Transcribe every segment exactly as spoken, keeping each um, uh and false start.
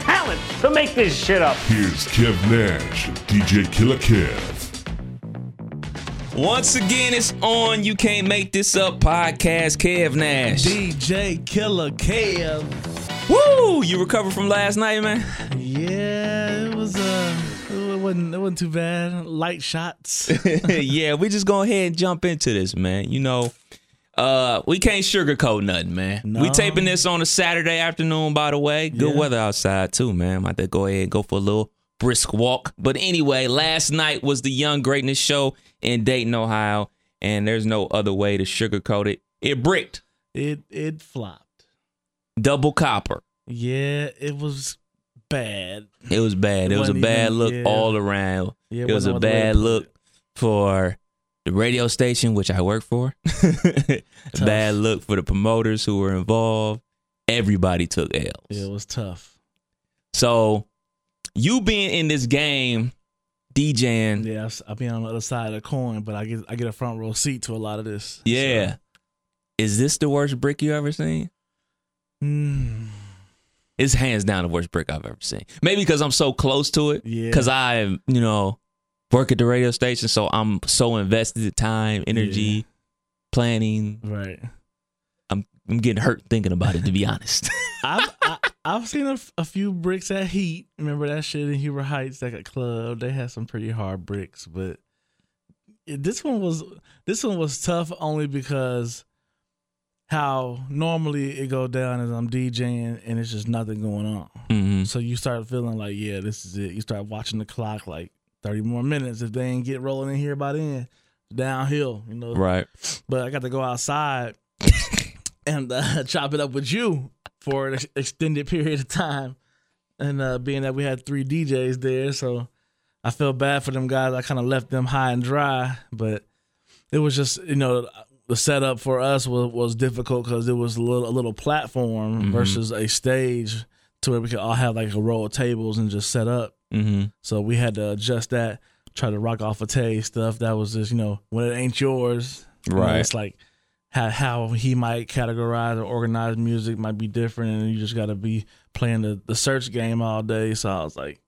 talent to make this shit up. Here's Kev Nash and D J Killer Kev. Once again, it's on You Can't Make This Up podcast. Kev Nash. D J Killer Kev. Woo! You recovered from last night, man? Yeah, it was uh, it wasn't it wasn't too bad. Light shots. Yeah, we just go ahead and jump into this, man. You know, uh, we can't sugarcoat nothing, man. No. We taping this on a Saturday afternoon, by the way. Good yeah. weather outside too, man. I'm about to go ahead and go for a little brisk walk. But anyway, last night was the Young Greatness show in Dayton, Ohio, and there's no other way to sugarcoat it. It bricked. It it flopped. Double copper. Yeah, it was bad. It was bad. It, it was a bad even, look yeah. all around. Yeah, it, it was a bad look for the radio station, which I work for. Bad look for the promoters who were involved. Everybody took L's. It was tough. So, you being in this game, DJing. Yeah, I've been on the other side of the coin, but I get I get a front row seat to a lot of this. Yeah. So. Is this the worst brick you ever seen? Mm. It's hands down the worst brick I've ever seen. Maybe because I'm so close to it. Yeah. Because I, you know, work at the radio station, so I'm so invested in time, energy, yeah. planning. Right. I'm I'm getting hurt thinking about it, to be honest. I've, I, I've seen a, a few bricks at Heat. Remember that shit in Huber Heights, that got clubbed. They had some pretty hard bricks, but this one was this one was tough only because how normally it go down is I'm DJing and it's just nothing going on. Mm-hmm. So you start feeling like, yeah, this is it. You start watching the clock like thirty more minutes. If they ain't get rolling in here by then, downhill, you know. Right. But I got to go outside and uh, chop it up with you for an ex- extended period of time. And uh, being that we had three D Js there, so I feel bad for them guys. I kind of left them high and dry, but it was just, you know, the setup for us was, was difficult because it was a little, a little platform mm-hmm. versus a stage to where we could all have like a row of tables and just set up. Mm-hmm. So we had to adjust that, try to rock off a Tay stuff. That was just, you know, when it ain't yours. Right. You know, it's like, how he might categorize or organize music might be different, and you just got to be playing the, the search game all day. So I was like,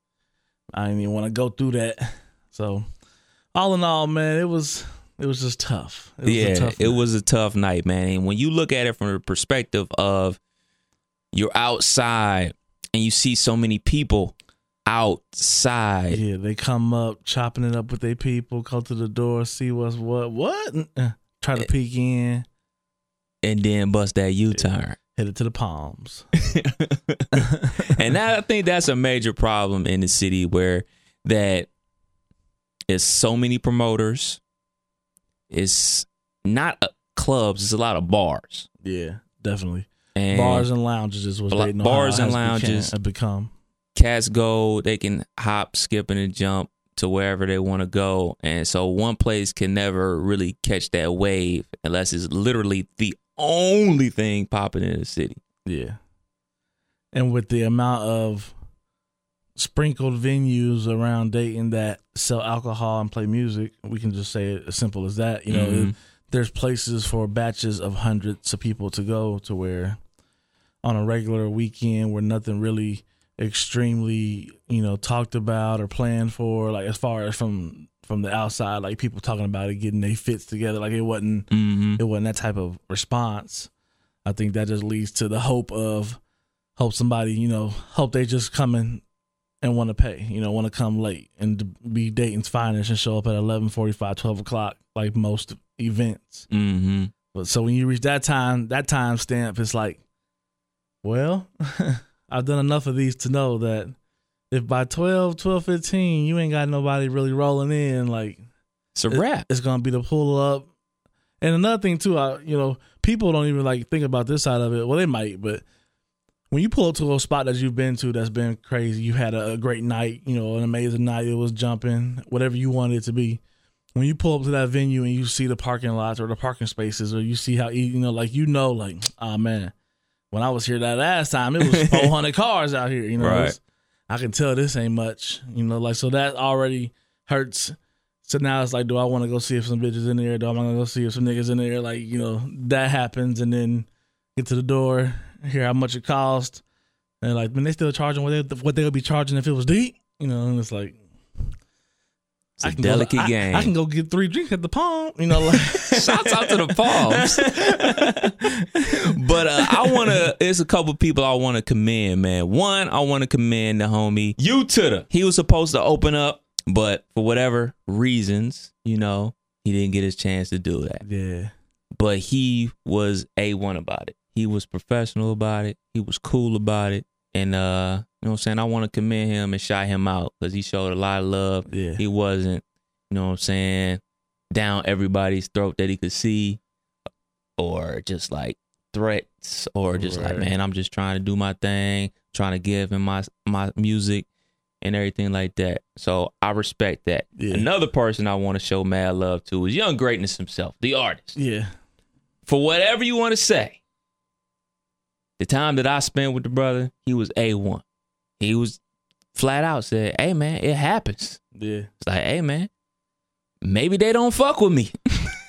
I didn't even want to go through that. So all in all, man, it was it was just tough. It was yeah, a tough it was a tough night, man. And when you look at it from the perspective of you're outside and you see so many people outside. Yeah, they come up, chopping it up with their people, come to the door, see what's what, what? Try to peek in. And then bust that U-turn. Hit it to the palms. And that, I think that's a major problem in the city where that is so many promoters. It's not a, clubs. It's a lot of bars. Yeah, definitely. And bars and lounges is what they know. Bars and lounges have become. Cats go. They can hop, skip, and jump to wherever they want to go. And so one place can never really catch that wave unless it's literally the only thing popping in the city. Yeah. And with the amount of sprinkled venues around Dayton that sell alcohol and play music, we can just say it as simple as that. You know, mm-hmm. it, there's places for batches of hundreds of people to go to where on a regular weekend where nothing really extremely, you know, talked about or planned for, like as far as from from the outside, like people talking about it, getting their fits together, like it wasn't mm-hmm. it wasn't that type of response. I think that just leads to the hope of hope somebody, you know, hope they just come in and want to pay, you know, want to come late and be Dayton's finest and show up at eleven forty-five, twelve o'clock, like most events. Mm-hmm. But so when you reach that time, that time stamp, it's like, well. I've done enough of these to know that if by twelve, twelve fifteen, you ain't got nobody really rolling in, like it's a wrap. It's gonna be the pull up. And another thing too, I you know, people don't even like think about this side of it. Well, they might, but when you pull up to a little spot that you've been to that's been crazy, you had a great night, you know, an amazing night, it was jumping, whatever you wanted it to be. When you pull up to that venue and you see the parking lots or the parking spaces, or you see how, you know, like, you know, like, oh, man, when I was here that last time, it was four hundred cars out here, you know. Right. Was, I can tell this ain't much, you know, like, so that already hurts. So now it's like, do I want to go see if some bitches in there? Do I want to go see if some niggas in there? Like, you know, that happens, and then get to the door, hear how much it cost, and like, man, they still charging what they what they would be charging if it was deep, you know. And it's like, it's I a delicate go, game. I, I can go get three drinks at the Palm, you know. Like. Shouts out to the Palms. But uh, I want to. It's a couple people I want to commend, man. One, I want to commend the homie U to the. He was supposed to open up. But for whatever reasons, you know, he didn't get his chance to do that. Yeah. But he was A one about it. He was professional about it. He was cool about it. And, uh, you know what I'm saying? I want to commend him and shout him out because he showed a lot of love. Yeah. He wasn't, you know what I'm saying, down everybody's throat that he could see, or just like threats, or just right. like, man, I'm just trying to do my thing, trying to give him my, my music. And everything like that. So I respect that. Yeah. Another person I want to show mad love to is Young Greatness himself, the artist. Yeah. For whatever you want to say, the time that I spent with the brother, he was A one. He was flat out said, hey, man, it happens. Yeah. It's like, hey, man, maybe they don't fuck with me.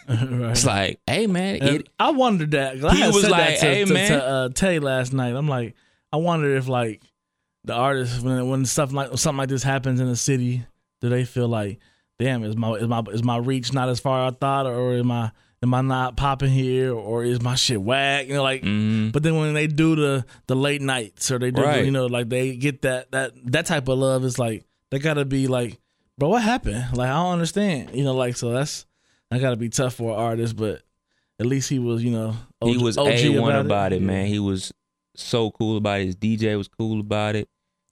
Right. It's like, hey, man. It, I wondered that. He I was like, that to, hey, to, man. To uh, Tay last night. I'm like, I wonder if, like, the artists, when when stuff like something like this happens in the city, do they feel like, damn, is my is my is my reach not as far as I thought, or am I am I not popping here, or is my shit whack? You know, like. Mm-hmm. But then when they do the the late nights, or they do, right. you know, like they get that that that type of love, it's like they gotta be like, bro, what happened? Like, I don't understand. You know, like, so that's that gotta be tough for an artist, but at least he was, you know, O G, he was A one about, about it, it man. He was so cool about it. His D J was cool about it.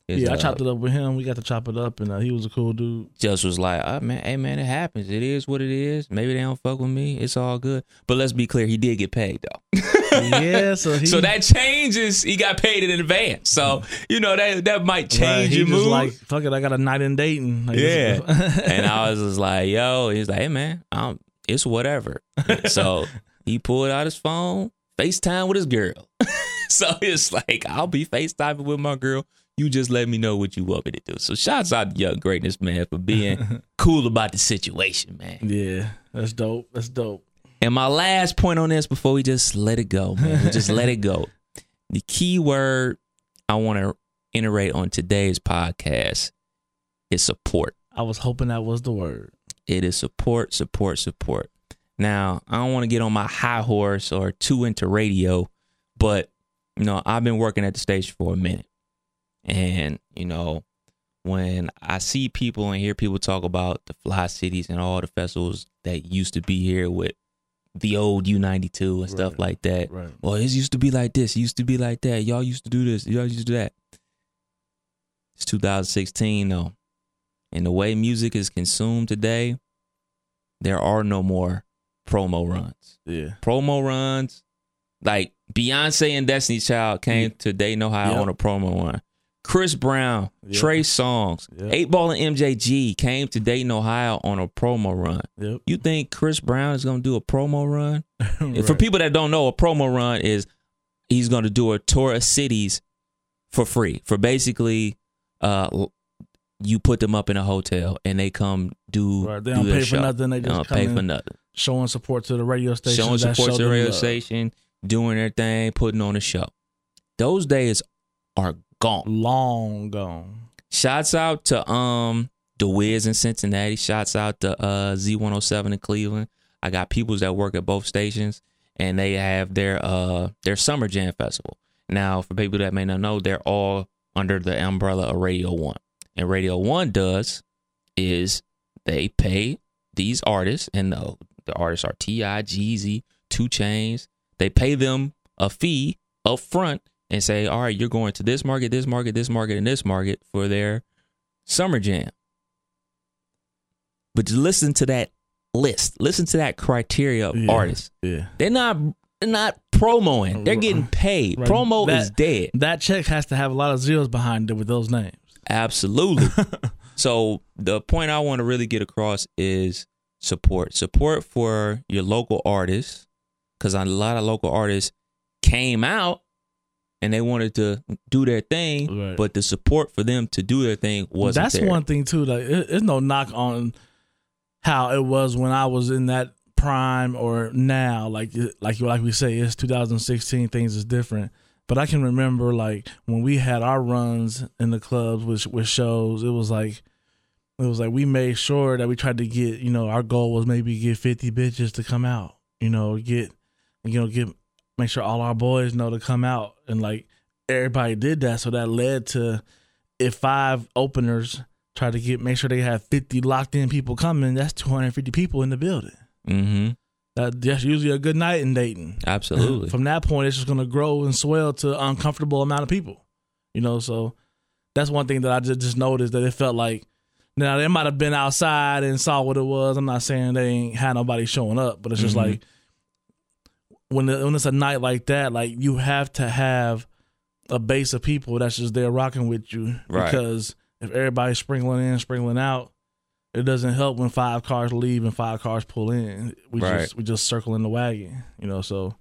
His, yeah, I chopped uh, it up with him. We got to chop it up, and uh, he was a cool dude. Just was like, oh, man, hey, man, it happens. It is what it is. Maybe they don't fuck with me. It's all good. But let's be clear, he did get paid, though. Yeah, so he... So that changes. He got paid in advance. So, you know, that that might change your mood. Like, fuck it, I got a night in Dayton. Like, yeah. And I was just like, yo, he's like, hey, man, I'm, it's whatever. So he pulled out his phone, FaceTime with his girl. So it's like, I'll be FaceTiming with my girl. You just let me know what you want me to do. So shouts out to Young Greatness, man, for being cool about the situation, man. Yeah, that's dope. That's dope. And my last point on this before we just let it go, man. We just let it go. The key word I want to iterate on today's podcast is support. I was hoping that was the word. It is support, support, support. Now, I don't want to get on my high horse or too into radio, but, you know, I've been working at the station for a minute. And, you know, when I see people and hear people talk about the fly cities and all the festivals that used to be here with the old U ninety-two and right. stuff like that. Right. Well, it used to be like this. It used to be like that. Y'all used to do this. Y'all used to do that. It's two thousand sixteen, though. And the way music is consumed today, there are no more promo runs. Yeah. Promo runs. Like, Beyonce and Destiny's Child came yeah. to Dayton, Ohio yeah. on a promo run. Chris Brown, yep. Trey Songz, yep. eight ball and M J G came to Dayton, Ohio on a promo run. Yep. You think Chris Brown is going to do a promo run? Right. For people that don't know, a promo run is he's going to do a tour of cities for free. For basically, uh, you put them up in a hotel and they come do right. They do don't their pay show. For nothing. They, they just don't come pay in, for nothing. Showing support to the radio station. Showing support to the radio station, doing their thing, putting on a show. Those days are gone. Long gone. Shouts out to um the Wiz in Cincinnati. Shouts out to uh Z one oh seven in Cleveland. I got peoples that work at both stations, and they have their uh their summer jam festival. Now, for people that may not know, they're all under the umbrella of Radio One. And Radio One does is they pay these artists, and the, the artists are T I, Jeezy, two Chainz. They pay them a fee up front. And say, all right, you're going to this market, this market, this market, and this market for their summer jam. But just listen to that list. Listen to that criteria of yeah, artists. Yeah. They're not, they're not promoing. They're getting paid. Right. Promo that, is dead. That check has to have a lot of zeros behind it with those names. Absolutely. So the point I want to really get across is support. Support for your local artists, because a lot of local artists came out and they wanted to do their thing, right. but the support for them to do their thing wasn't That's there. One thing, too. Like, there's no knock on how it was when I was in that prime or now. Like, like, like we say, it's two thousand sixteen, things is different. But I can remember, like, when we had our runs in the clubs with, with shows, it was like, It was like we made sure that we tried to get, you know, our goal was maybe get fifty bitches to come out, you know, get, you know, get, make sure all our boys know to come out. And like everybody did that. So that led to if five openers tried to get, make sure they had fifty locked in people coming, that's two hundred fifty people in the building. Mm-hmm. That, that's usually a good night in Dayton. Absolutely. From that point, it's just going to grow and swell to an uncomfortable amount of people, you know? So that's one thing that I just, just noticed that it felt like, now, they might have been outside and saw what it was. I'm not saying they ain't had nobody showing up, but it's just mm-hmm. like when the, when it's a night like that, like you have to have a base of people that's just there rocking with you. Right. Because if everybody's sprinkling in, sprinkling out, it doesn't help when five cars leave and five cars pull in. We right. just we just circle in the wagon, you know. So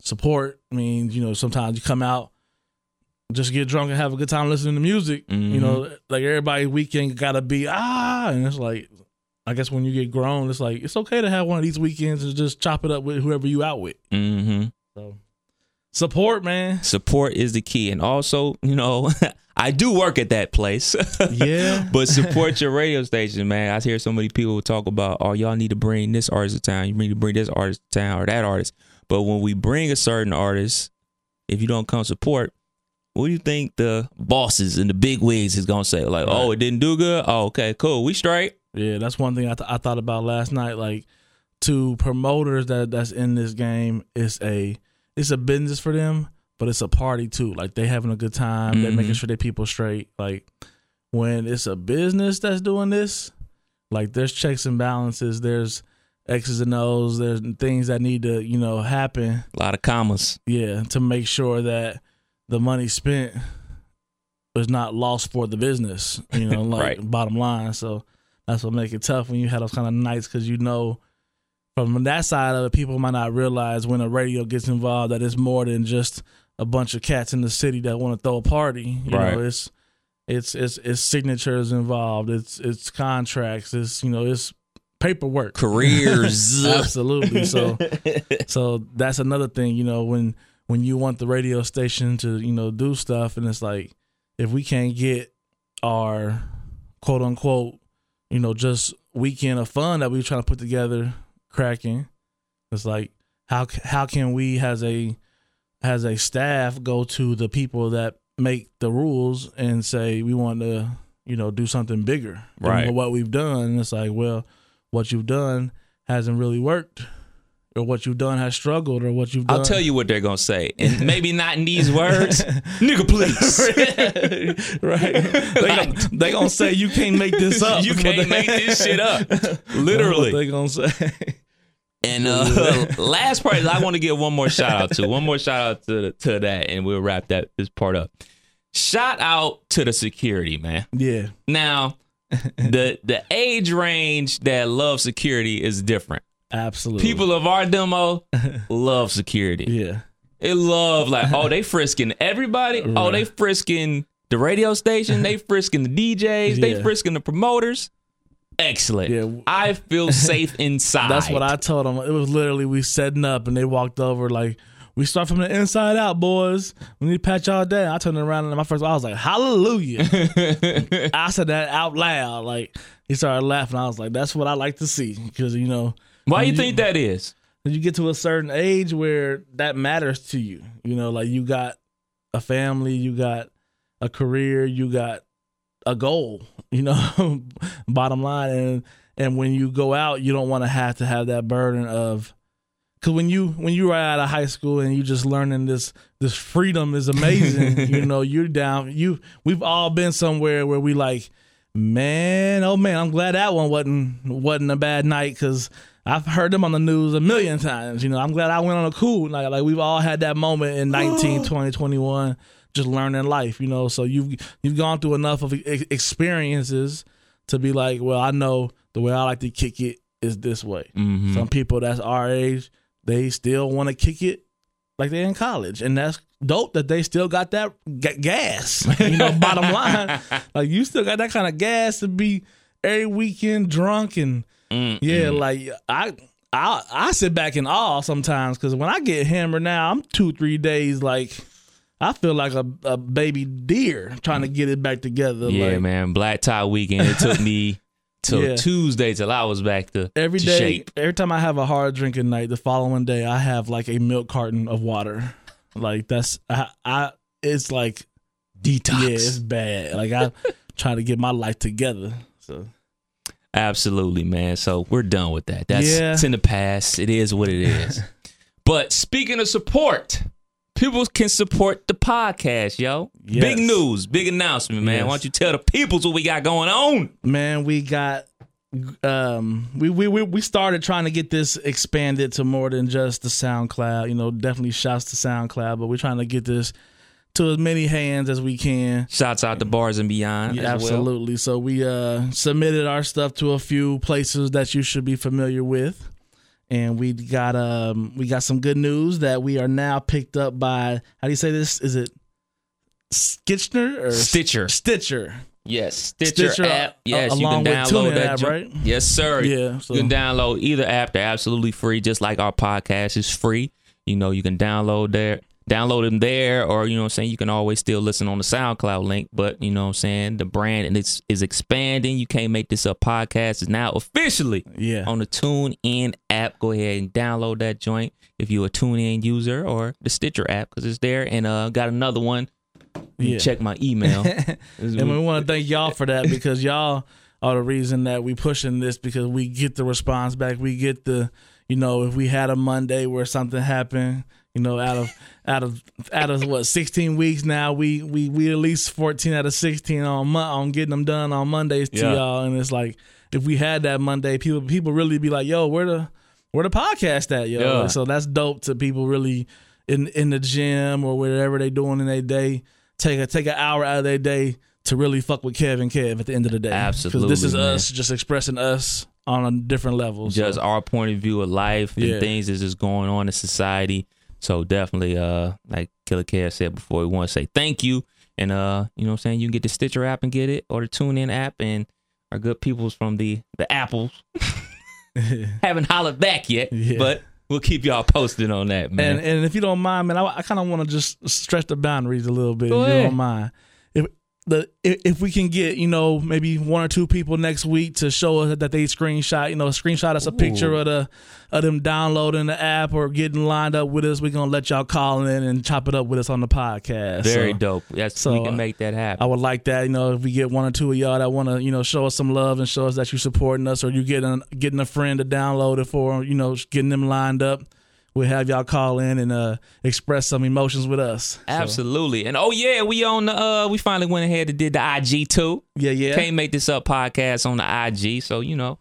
support means, you know, sometimes you come out, just get drunk and have a good time listening to music. Mm-hmm. You know, like everybody weekend gotta be ah, and it's like, I guess when you get grown, it's like it's okay to have one of these weekends and just chop it up with whoever you out with. Mm-hmm. So support, man. Support is the key, and also, you know, I do work at that place. Yeah, but support your radio station, man. I hear so many people talk about, oh, y'all need to bring this artist to town. You need to bring this artist to town or that artist. But when we bring a certain artist, if you don't come support, what do you think the bosses and the big wigs is going to say? Like, right. oh, it didn't do good? Oh, okay, cool. We straight. Yeah, that's one thing I, th- I thought about last night. Like, to promoters that that's in this game, it's a it's a business for them, but it's a party too. Like, they having a good time. Mm-hmm. They're making sure their people straight. Like, when it's a business that's doing this, like, there's checks and balances. There's X's and O's. There's things that need to, you know, happen. A lot of commas. Yeah, to make sure that the money spent was not lost for the business, you know, like right. bottom line. So that's what makes it tough when you have those kind of nights, because you know from that side of it, people might not realize when a radio gets involved that it's more than just a bunch of cats in the city that want to throw a party. You right. know, it's it's it's it's signatures involved. It's it's contracts. It's, you know, it's paperwork, careers, absolutely. So so that's another thing, you know, when. when you want the radio station to, you know, do stuff, and it's like, if we can't get our quote unquote, you know, just weekend of fun that we were trying to put together cracking, it's like, how how can we as a as a staff go to the people that make the rules and say we want to, you know, do something bigger right. than what we've done? And it's like, well, what you've done hasn't really worked. Or what you've done has struggled, or what you've done. I'll tell you what they're going to say. And maybe not in these words. Nigga, please. Right. They're like, going they to say, you can't make this up. You can't they, make this shit up. Literally. They're going to say. And uh, last part, I want to give one more shout out to. One more shout out to, to that, and we'll wrap that this part up. Shout out to the security, man. Yeah. Now, the the age range that loves security is different. Absolutely. People of our demo love security. Yeah. They love, like, oh, they frisking everybody. Right. Oh, they frisking the radio station. They frisking the D Js. Yeah. They frisking the promoters. Excellent. Yeah. I feel safe inside. That's what I told them. It was literally we setting up, and they walked over like, we start from the inside out, boys. We need to pat y'all down. I turned around, and my first, I was like, hallelujah. I said that out loud. Like, he started laughing. I was like, that's what I like to see, because, you know, why do you think that is? You get to a certain age where that matters to you. You know, like, you got a family, you got a career, you got a goal, you know, bottom line. And and when you go out, you don't want to have to have that burden of, because when you when you right out of high school and you just learning this this freedom is amazing, you know, you're down. You we've all been somewhere where we like, man, oh man, I'm glad that one wasn't wasn't a bad night, because I've heard them on the news a million times. You know, I'm glad I went on a cool night. Like, we've all had that moment in nineteen, twenty, twenty-one, just learning life, you know. So you've you've gone through enough of experiences to be like, well, I know the way I like to kick it is this way. Mm-hmm. Some people that's our age, they still want to kick it like they're in college, and that's dope that they still got that g- gas. You know, bottom line, like, you still got that kind of gas to be every weekend drunk and. Mm-mm. Yeah, like I, I, I sit back in awe sometimes because when I get hammered now, I'm two, three days like I feel like a, a baby deer trying to get it back together. Yeah, like, man, black tie weekend. It took me till yeah. Tuesday till I was back to every to day. Shape. Every time I have a hard drinking night, the following day I have like a milk carton of water. Like that's I, I it's like detox. Yeah, it's bad. Like I try to get my life together. So. Absolutely, man. So we're done with that. That's yeah. It's in the past. It is what it is. But speaking of support, people can support the podcast, yo. Yes. Big news, big announcement, man. Yes. Why don't you tell the peoples what we got going on? Man, we got um we we we, we started trying to get this expanded to more than just the SoundCloud. You know, definitely shouts to SoundCloud, but we're trying to get this to as many hands as we can. Shouts out to Bars and Beyond. Yeah, absolutely. Well. So we uh, submitted our stuff to a few places that you should be familiar with, and we got um we got some good news that we are now picked up by, how do you say this? Is it Skitchner or Stitcher? Stitcher. Yes, Stitcher, Stitcher app. Yes, a- you can download that app, ju- right? Yes, sir. Yeah, so. You can download either app. They're absolutely free, just like our podcast is free. You know, you can download their. Download them there, or, you know what I'm saying, you can always still listen on the SoundCloud link, but, you know what I'm saying, the brand and it's is expanding. You Can't Make This Up podcast is now officially yeah. on the TuneIn app. Go ahead and download that joint if you're a TuneIn user, or the Stitcher app, because it's there. And uh, got another one. You yeah. check my email. And we want to thank y'all for that, because y'all are the reason that we pushing this, because we get the response back. We get the, you know, if we had a Monday where something happened, you know, out of out of out of what sixteen weeks now, we we we at least fourteen out of sixteen on on getting them done on Mondays to yeah. y'all, and it's like if we had that Monday, people people really be like, yo, where the where the podcast at, yo? Yeah. Like, so that's dope to people really in in the gym or whatever they doing in their day. Take a take an hour out of their day to really fuck with Kev and Kev at the end of the day. Absolutely, because this is man. us just expressing us on a different level. Just so. Our point of view of life and yeah. things that's just going on in society. So definitely, uh, like Killer Kev said before, we want to say thank you. And, uh, you know what I'm saying? You can get the Stitcher app and get it, or the TuneIn app, and our good peoples from the, the Apples haven't hollered back yet, yeah. but we'll keep y'all posted on that, man. And, and if you don't mind, man, I, I kind of want to just stretch the boundaries a little bit, if you don't mind. If, the, if, if we can get, you know, maybe one or two people next week to show us that they screenshot, you know, screenshot us a Ooh. picture of the of them downloading the app or getting lined up with us, we're going to let y'all call in and chop it up with us on the podcast. Very so, dope. That's, so we can make that happen. I would like that, you know, if we get one or two of y'all that want to, you know, show us some love and show us that you're supporting us, or you getting, getting a friend to download it for, you know, getting them lined up. We'll have y'all call in and uh, express some emotions with us. Absolutely. So. And oh yeah, we on the uh, we finally went ahead and did the I G too. Yeah, yeah. Can't Make This Up podcast on the I G. So, you know,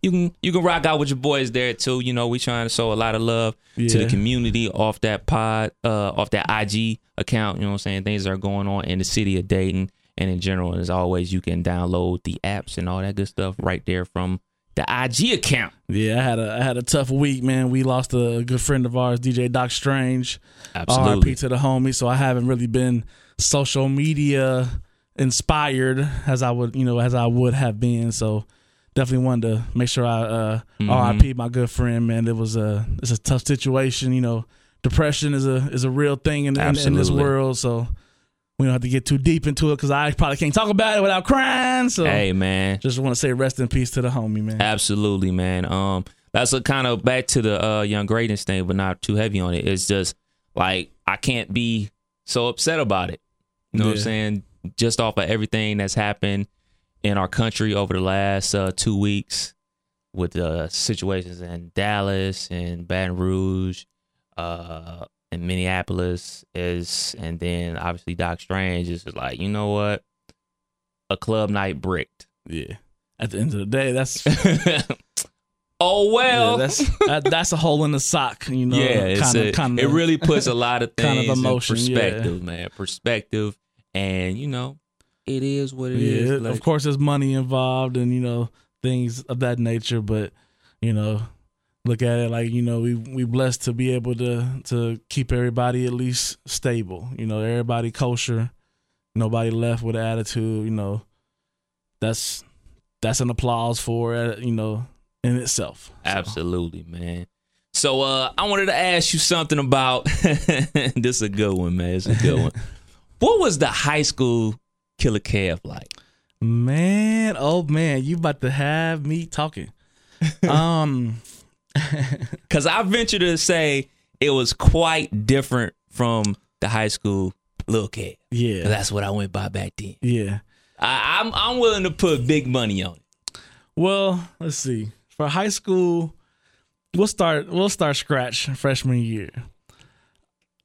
you can you can rock out with your boys there too. You know, we trying to show a lot of love yeah. to the community off that pod, uh, off that I G account. You know what I'm saying? Things are going on in the city of Dayton and in general. And as always, you can download the apps and all that good stuff right there from the I G account. Yeah, I had a I had a tough week, man. We lost a good friend of ours, D J Doc Strange. Absolutely. R I P to the homie. So I haven't really been social media inspired as I would, you know, as I would have been. So definitely wanted to make sure I uh, mm-hmm. R I P my good friend, man. It was a it's a tough situation. You know, depression is a is a real thing in, in, in this world. So. We don't have to get too deep into it, because I probably can't talk about it without crying. So, hey, man, just want to say rest in peace to the homie, man. Absolutely, man. Um, that's a kind of back to the uh, Young Greatness thing, but not too heavy on it. It's just like I can't be so upset about it. You know yeah. what I'm saying? Just off of everything that's happened in our country over the last uh, two weeks with the uh, situations in Dallas and Baton Rouge, uh. in Minneapolis is, and then obviously Doc Strange is just like, you know what? A club night bricked. Yeah. At the end of the day, that's oh well. Yeah, that's that, that's a hole in the sock, you know. Yeah, kinda, it's a, kinda, it really puts a lot of things kind of emotion, in perspective, yeah. man. Perspective, and you know, it is what it yeah, is. Like, of course, there's money involved, and you know things of that nature. But you know, look at it like you know we we blessed to be able to to keep everybody at least stable. You know, everybody kosher, nobody left with an attitude. You know, that's that's an applause for you know. In itself. So. Absolutely, man. So uh, I wanted to ask you something about this is a good one, man. It's a good one. What was the high school Killer Kev like? Man, oh man, you about to have me talking. Um cause I venture to say it was quite different from the high school Lil Kev. Yeah. That's what I went by back then. Yeah. I, I'm I'm willing to put big money on it. Well, let's see. For high school, we'll start we'll start scratch freshman year.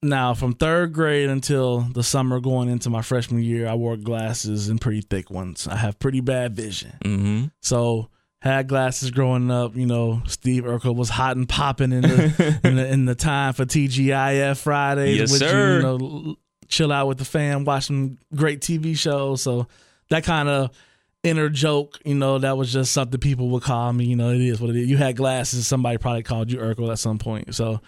Now, from third grade until the summer going into my freshman year, I wore glasses and pretty thick ones. I have pretty bad vision. Mm-hmm. So, had glasses growing up. You know, Steve Urkel was hot and popping in the, in, the in the time for T G I F Fridays. Yes, which, sir. You know, chill out with the fam, watch some great T V shows. So, that kind of... inner joke, you know, that was just something people would call me. You know, it is what it is. You had glasses. Somebody probably called you Urkel at some point. So,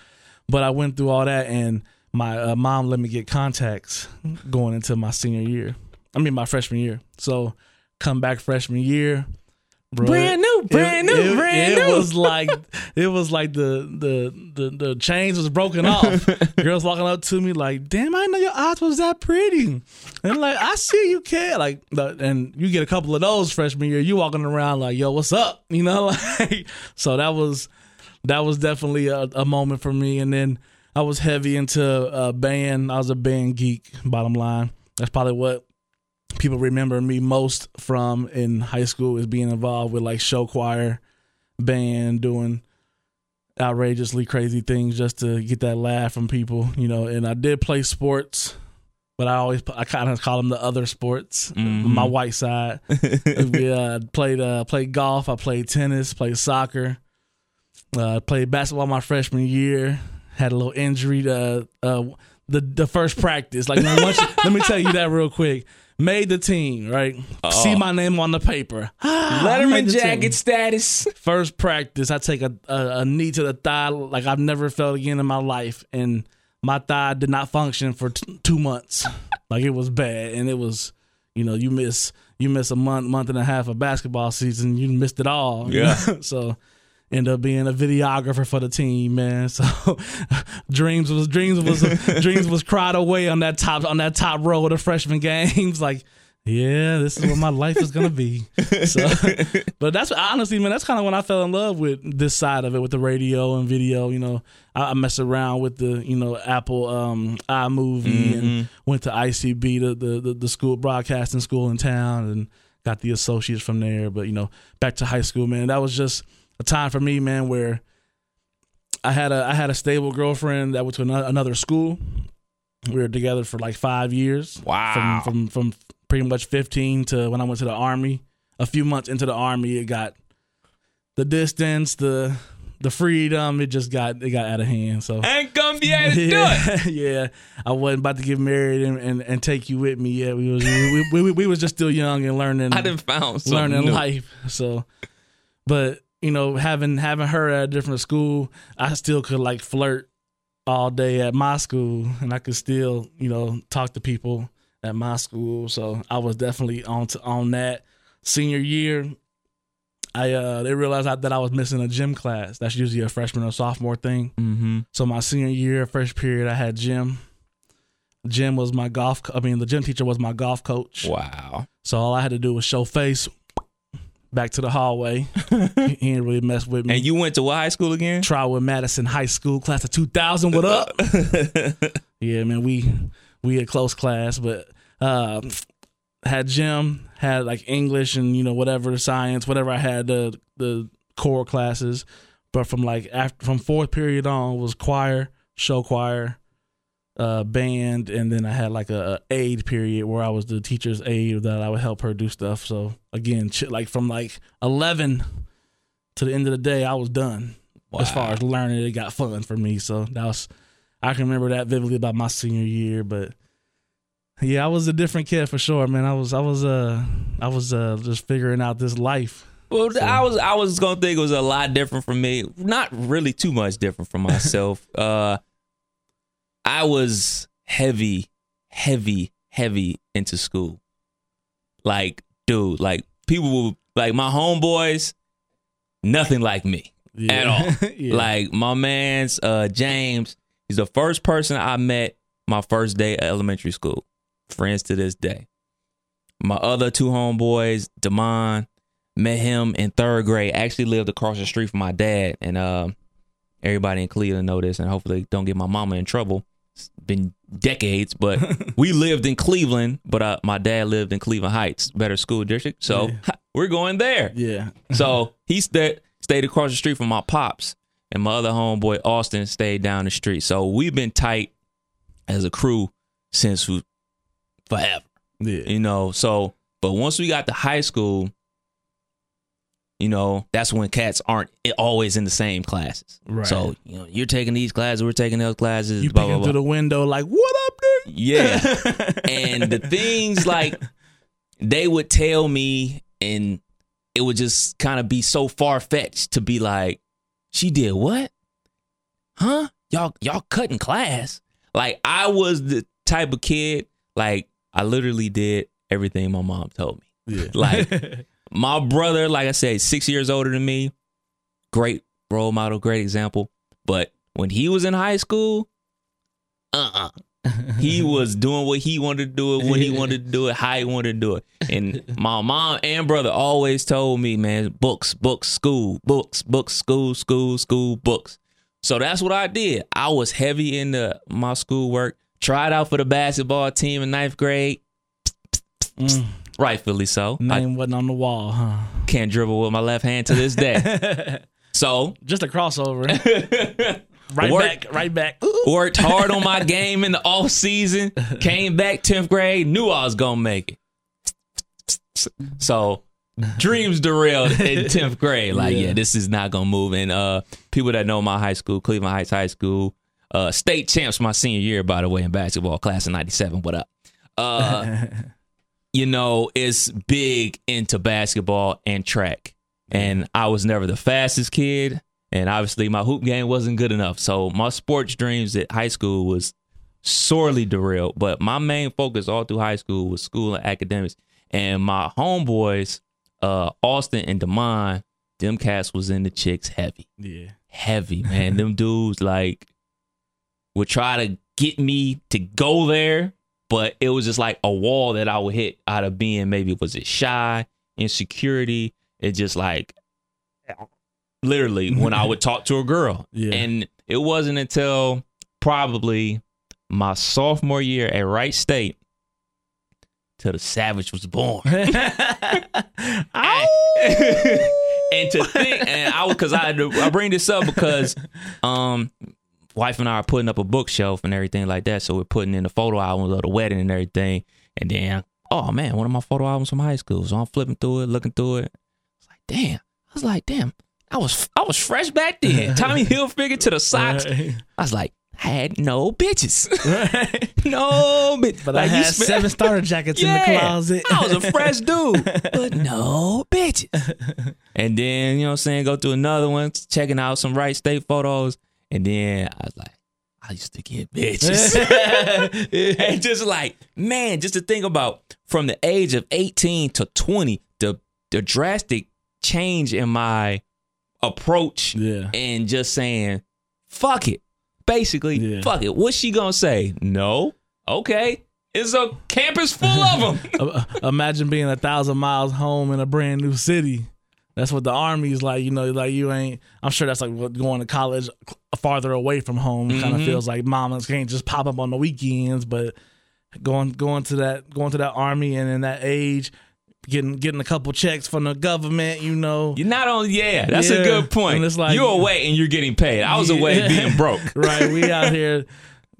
but I went through all that, and my uh, mom let me get contacts going into my senior year. I mean, my freshman year. So, come back freshman year, bro, brand new, brand it, new, it, brand it new. It was like it was like the the the, the chains was broken off. Girls walking up to me like, "Damn, I didn't know your eyes was that pretty." And like, I see you, kid. Like, and you get a couple of those freshman year. You walking around like, yo, what's up? You know, like, so that was, that was definitely a, a moment for me. And then I was heavy into a band. I was a band geek, bottom line. That's probably what people remember me most from in high school is being involved with like show choir, band, doing outrageously crazy things just to get that laugh from people, you know, and I did play sports. But I always, I kind of call them the other sports. Mm-hmm. My white side. we uh, played, uh, played golf. I played tennis. Played soccer. Uh, played basketball my freshman year. Had a little injury to uh, the the first practice. Like once you, let me tell you that real quick. Made the team, right? Oh. See my name on the paper. Letterman jacket team. Status. First practice, I take a, a a knee to the thigh like I've never felt again in my life, and. My thigh did not function for t- two months. Like it was bad. And it was, you know, you miss, you miss a month, month and a half of basketball season. You missed it all. Yeah. So end up being a videographer for the team, man. So dreams was, dreams was, dreams was cried away on that top, on that top row of the freshman games. Like, yeah, this is what my life is going to be. So, but that's honestly, man, that's kind of when I fell in love with this side of it, with the radio and video. You know, I, I messed around with the, you know, Apple um, iMovie mm-hmm. and went to I C B, the, the, the, the school broadcasting school in town, and got the associates from there. But, you know, back to high school, man, that was just a time for me, man, where I had a, I had a stable girlfriend that went to another school. We were together for like five years. Wow. From, from, from pretty much fifteen to when I went to the Army. A few months into the Army, it got the distance, the the freedom. It just got it got out of hand. So ain't gonna be able to yeah, do it. Yeah, I wasn't about to get married and, and, and take you with me yet. We was we, we, we, we was just still young and learning. I done found something learning new. Life. So, but you know, having having her at a different school, I still could like flirt all day at my school, and I could still you know talk to people. At my school, so I was definitely on to, on that. Senior year, I uh, they realized I, that I was missing a gym class. That's usually a freshman or sophomore thing. Mm-hmm. So my senior year, first period, I had gym. Gym was my golf. Co- I mean, the gym teacher was my golf coach. Wow! So all I had to do was show face. Back to the hallway. He ain't really mess with me. And you went to what high school again? Trotwood Madison High School, class of two thousand. What up? Yeah, man, we we a close class, but. Uh, had gym, had like English and, you know, whatever, science, whatever I had, the the core classes. But from like after from fourth period on was choir, show choir, uh, band. And then I had like a, a aid period where I was the teacher's aide that I would help her do stuff. So again, ch- like from like eleven to the end of the day, I was done. Wow. As far as learning, it got fun for me. So that was, I can remember that vividly about my senior year. But yeah, I was a different kid for sure, man. I was, I was, uh, I was uh, just figuring out this life. Well, so. I was, I was gonna think it was a lot different from me. Not really too much different from myself. uh, I was heavy, heavy, heavy into school. Like, dude, like people were like my homeboys, nothing like me yeah. at all. yeah. Like my man's uh, James, he's the first person I met my first day at elementary school. Friends to this day. My other two homeboys, Damon, met him in third grade. Actually lived across the street from my dad. And uh, everybody in Cleveland know this, and hopefully don't get my mama in trouble. It's been decades, but we lived in Cleveland, but uh, my dad lived in Cleveland Heights, better school district. So yeah. ha, we're going there. Yeah. So he st- stayed across the street from my pops, and my other homeboy, Austin, stayed down the street. So we've been tight as a crew since we, forever. Yeah. You know, so, but once we got to high school, you know, that's when cats aren't always in the same classes. Right. So, you know, you're taking these classes, we're taking those classes. You peeking through the window like, what up, dude? Yeah. And the things, like, they would tell me, and it would just kind of be so far-fetched to be like, she did what? Huh? Y'all, y'all cutting class? Like, I was the type of kid, like, I literally did everything my mom told me. Yeah. Like, my brother, like I said, six years older than me, great role model, great example. But when he was in high school, uh-uh. He was doing what he wanted to do it, when he wanted to do it, how he wanted to do it. And my mom and brother always told me, man, books, books, school, books, books, school, school, school, books. So that's what I did. I was heavy into my schoolwork. Tried out for the basketball team in ninth grade. Mm. Rightfully so. Name I wasn't on the wall, huh? Can't dribble with my left hand to this day. So just a crossover. right worked, back, right back. Ooh. Worked hard on my game in the off season. Came back tenth grade. Knew I was gonna make it. So dreams derailed in tenth grade. Like yeah. yeah, this is not gonna move. And uh, people that know my high school, Cleveland Heights High School. Uh, state champs my senior year, by the way, in basketball, class of ninety-seven. What up? Uh, you know, it's big into basketball and track. And I was never the fastest kid. And obviously my hoop game wasn't good enough. So my sports dreams at high school was sorely derailed. But my main focus all through high school was school and academics. And my homeboys, uh, Austin and Damon, them cats was in the chicks heavy. Yeah. Heavy, man. Them dudes, like... would try to get me to go there, but it was just like a wall that I would hit out of being, maybe was it shy, insecurity. It's just like, literally, when I would talk to a girl. Yeah. And it wasn't until probably my sophomore year at Wright State till the savage was born. I, and to think, and I because I I bring this up because um. wife and I are putting up a bookshelf and everything like that. So we're putting in the photo albums of the wedding and everything. And then, oh man, one of my photo albums from high school. So I'm flipping through it, looking through it. It's like, damn. I was like, damn. I was I was fresh back then. Tommy Hilfiger to the socks. Right. I was like, I had no bitches. Right. No bitches. But like I had sp- seven starter jackets yeah, in the closet. I was a fresh dude. But no bitches. And then, you know what I'm saying, go through another one, checking out some Wright State photos. And then I was like, I used to get bitches. And just like, man, just to think about from the age of eighteen to twenty, the, the drastic change in my approach yeah. and just saying, fuck it. Basically, yeah. fuck it. What's she going to say? No. Okay. It's a campus full of them. Imagine being a thousand miles home in a brand new city. That's what the Army's like, you know, like you ain't, I'm sure that's like what going to college farther away from home mm-hmm. kind of feels like. Mamas can't just pop up on the weekends, but going going to that going to that Army and in that age, getting getting a couple checks from the government, you know. You're not on, yeah, that's yeah. a good point. And it's like, you're away and you're getting paid. I was yeah. away being broke. Right, we out here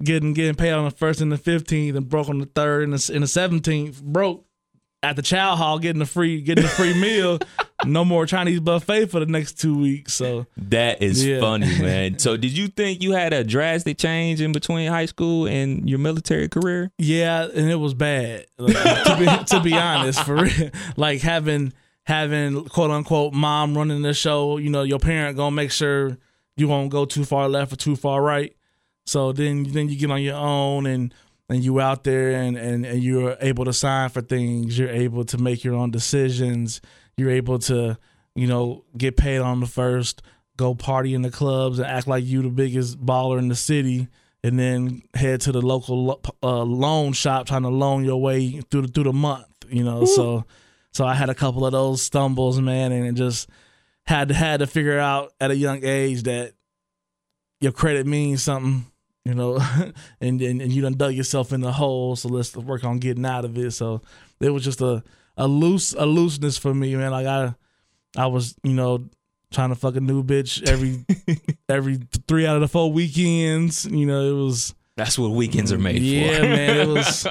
getting getting paid on the first and the fifteenth and broke on the third and the, and the seventeenth, broke. At the chow hall, getting a free, getting a free meal, no more Chinese buffet for the next two weeks. So that is yeah. funny, man. So did you think you had a drastic change in between high school and your military career? Yeah, and it was bad. Like, to, be, to be honest, for real. Like having having quote unquote mom running the show. You know, your parent gonna make sure you won't go too far left or too far right. So then then you get on your own and. And you out there and, and, and you're able to sign for things. You're able to make your own decisions. You're able to, you know, get paid on the first, go party in the clubs and act like you the biggest baller in the city, and then head to the local uh, loan shop trying to loan your way through the, through the month, you know. Ooh. So so I had a couple of those stumbles, man, and it just had, had to figure out at a young age that your credit means something. You know, and, and and you done dug yourself in the hole, so let's work on getting out of it. So it was just a, a loose a looseness for me, man. Like I I was, you know, trying to fuck a new bitch every every three out of the four weekends. You know, it was That's what weekends are made yeah, for. Yeah, man. It was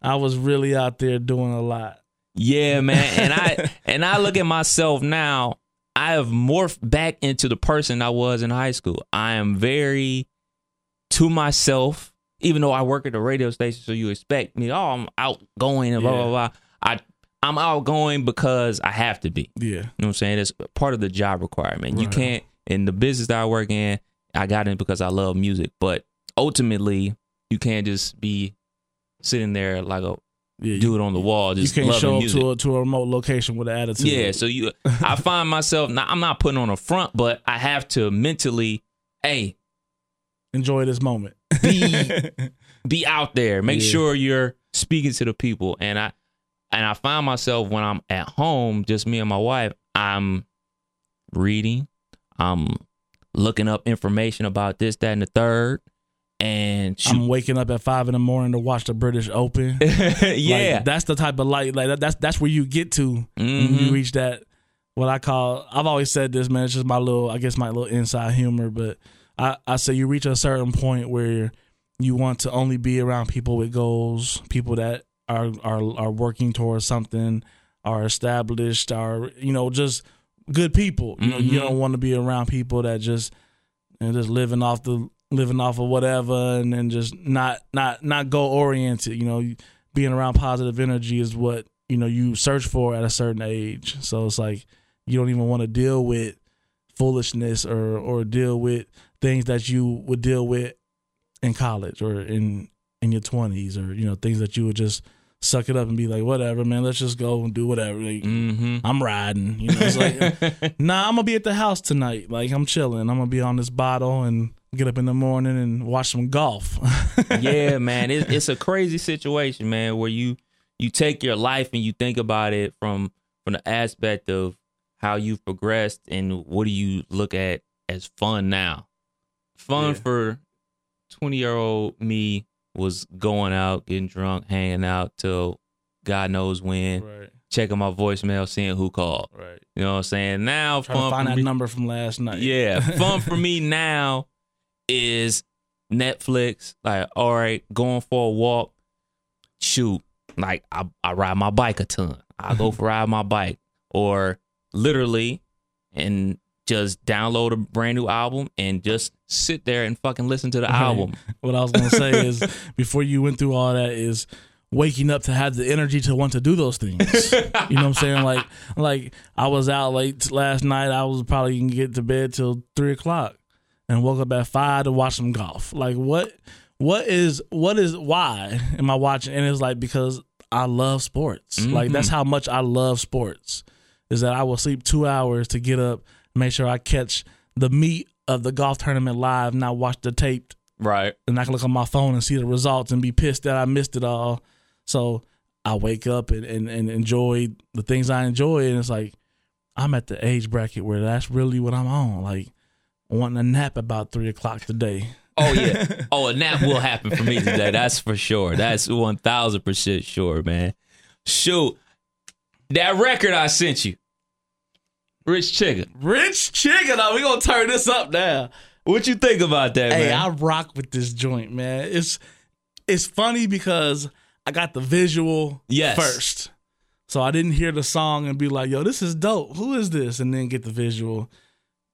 I was really out there doing a lot. Yeah, man. And I and I look at myself now, I have morphed back into the person I was in high school. I am very to myself, even though I work at a radio station, so you expect me, oh, I'm outgoing and yeah. blah, blah, blah. I, I'm outgoing because I have to be. Yeah. You know what I'm saying? That's part of the job requirement. Right. You can't, in the business that I work in, I got in because I love music, but ultimately, you can't just be sitting there like a yeah, dude you, on the wall just loving music. You can't show up to a, to a remote location with an attitude. Yeah, so you, I find myself, not, I'm not putting on a front, but I have to mentally, hey, enjoy this moment. be, be out there. Make yeah. sure you're speaking to the people. And I and I find myself when I'm at home, just me and my wife, I'm reading. I'm looking up information about this, that, and the third. And shoot. I'm waking up at five in the morning to watch the British Open. yeah, like, that's the type of light. Like that, that's that's where you get to mm-hmm. when you reach that. What I call, I've always said this, man. It's just my little, I guess, my little inside humor, but. I, I say you reach a certain point where you want to only be around people with goals, people that are are, are working towards something, are established, are, you know, just good people. You know, mm-hmm. you don't want to be around people that just and you know, just living off the living off of whatever and then just not not not goal oriented. You know, being around positive energy is what, you know, you search for at a certain age. So it's like you don't even want to deal with foolishness or or deal with things that you would deal with in college or in in your twenties, or, you know, things that you would just suck it up and be like, whatever, man, let's just go and do whatever. Like, mm-hmm. I'm riding. You know, it's like, nah, I'm going to be at the house tonight. Like, I'm chilling. I'm going to be on this bottle and get up in the morning and watch some golf. Yeah, man. It's, it's a crazy situation, man, where you, you take your life and you think about it from from the aspect of how you've progressed and what do you look at as fun now. Fun yeah. for twenty-year-old me was going out, getting drunk, hanging out till God knows when, right. checking my voicemail, seeing who called. Right. You know what I'm saying? Now, trying fun to find that me, number from last night. Yeah, fun for me now is Netflix. Like, all right, going for a walk. Shoot, like I I ride my bike a ton. I go for ride my bike, or literally, and. Just download a brand new album and just sit there and fucking listen to the right. album. What I was going to say is before you went through all that is waking up to have the energy to want to do those things. You know what I'm saying? Like, like I was out late last night. I was probably going to get to bed till three o'clock and woke up at five to watch some golf. Like what, what is, what is, why am I watching? And it's like, because I love sports. Mm-hmm. Like that's how much I love sports, is that I will sleep two hours to get up, make sure I catch the meat of the golf tournament live, not watch the tape. Right. And I can look on my phone and see the results and be pissed that I missed it all. So I wake up and, and, and enjoy the things I enjoy. And it's like, I'm at the age bracket where that's really what I'm on. Like, wanting a nap about three o'clock today. Oh, yeah. Oh, a nap will happen for me today. That's for sure. That's one thousand percent sure, man. Shoot. That record I sent you. Rich Chigga. Rich Chigga, though. We gonna turn this up now. What you think about that, hey, man? Hey, I rock with this joint, man. It's it's funny because I got the visual yes. first. So I didn't hear the song and be like, yo, this is dope. Who is this? And then get the visual.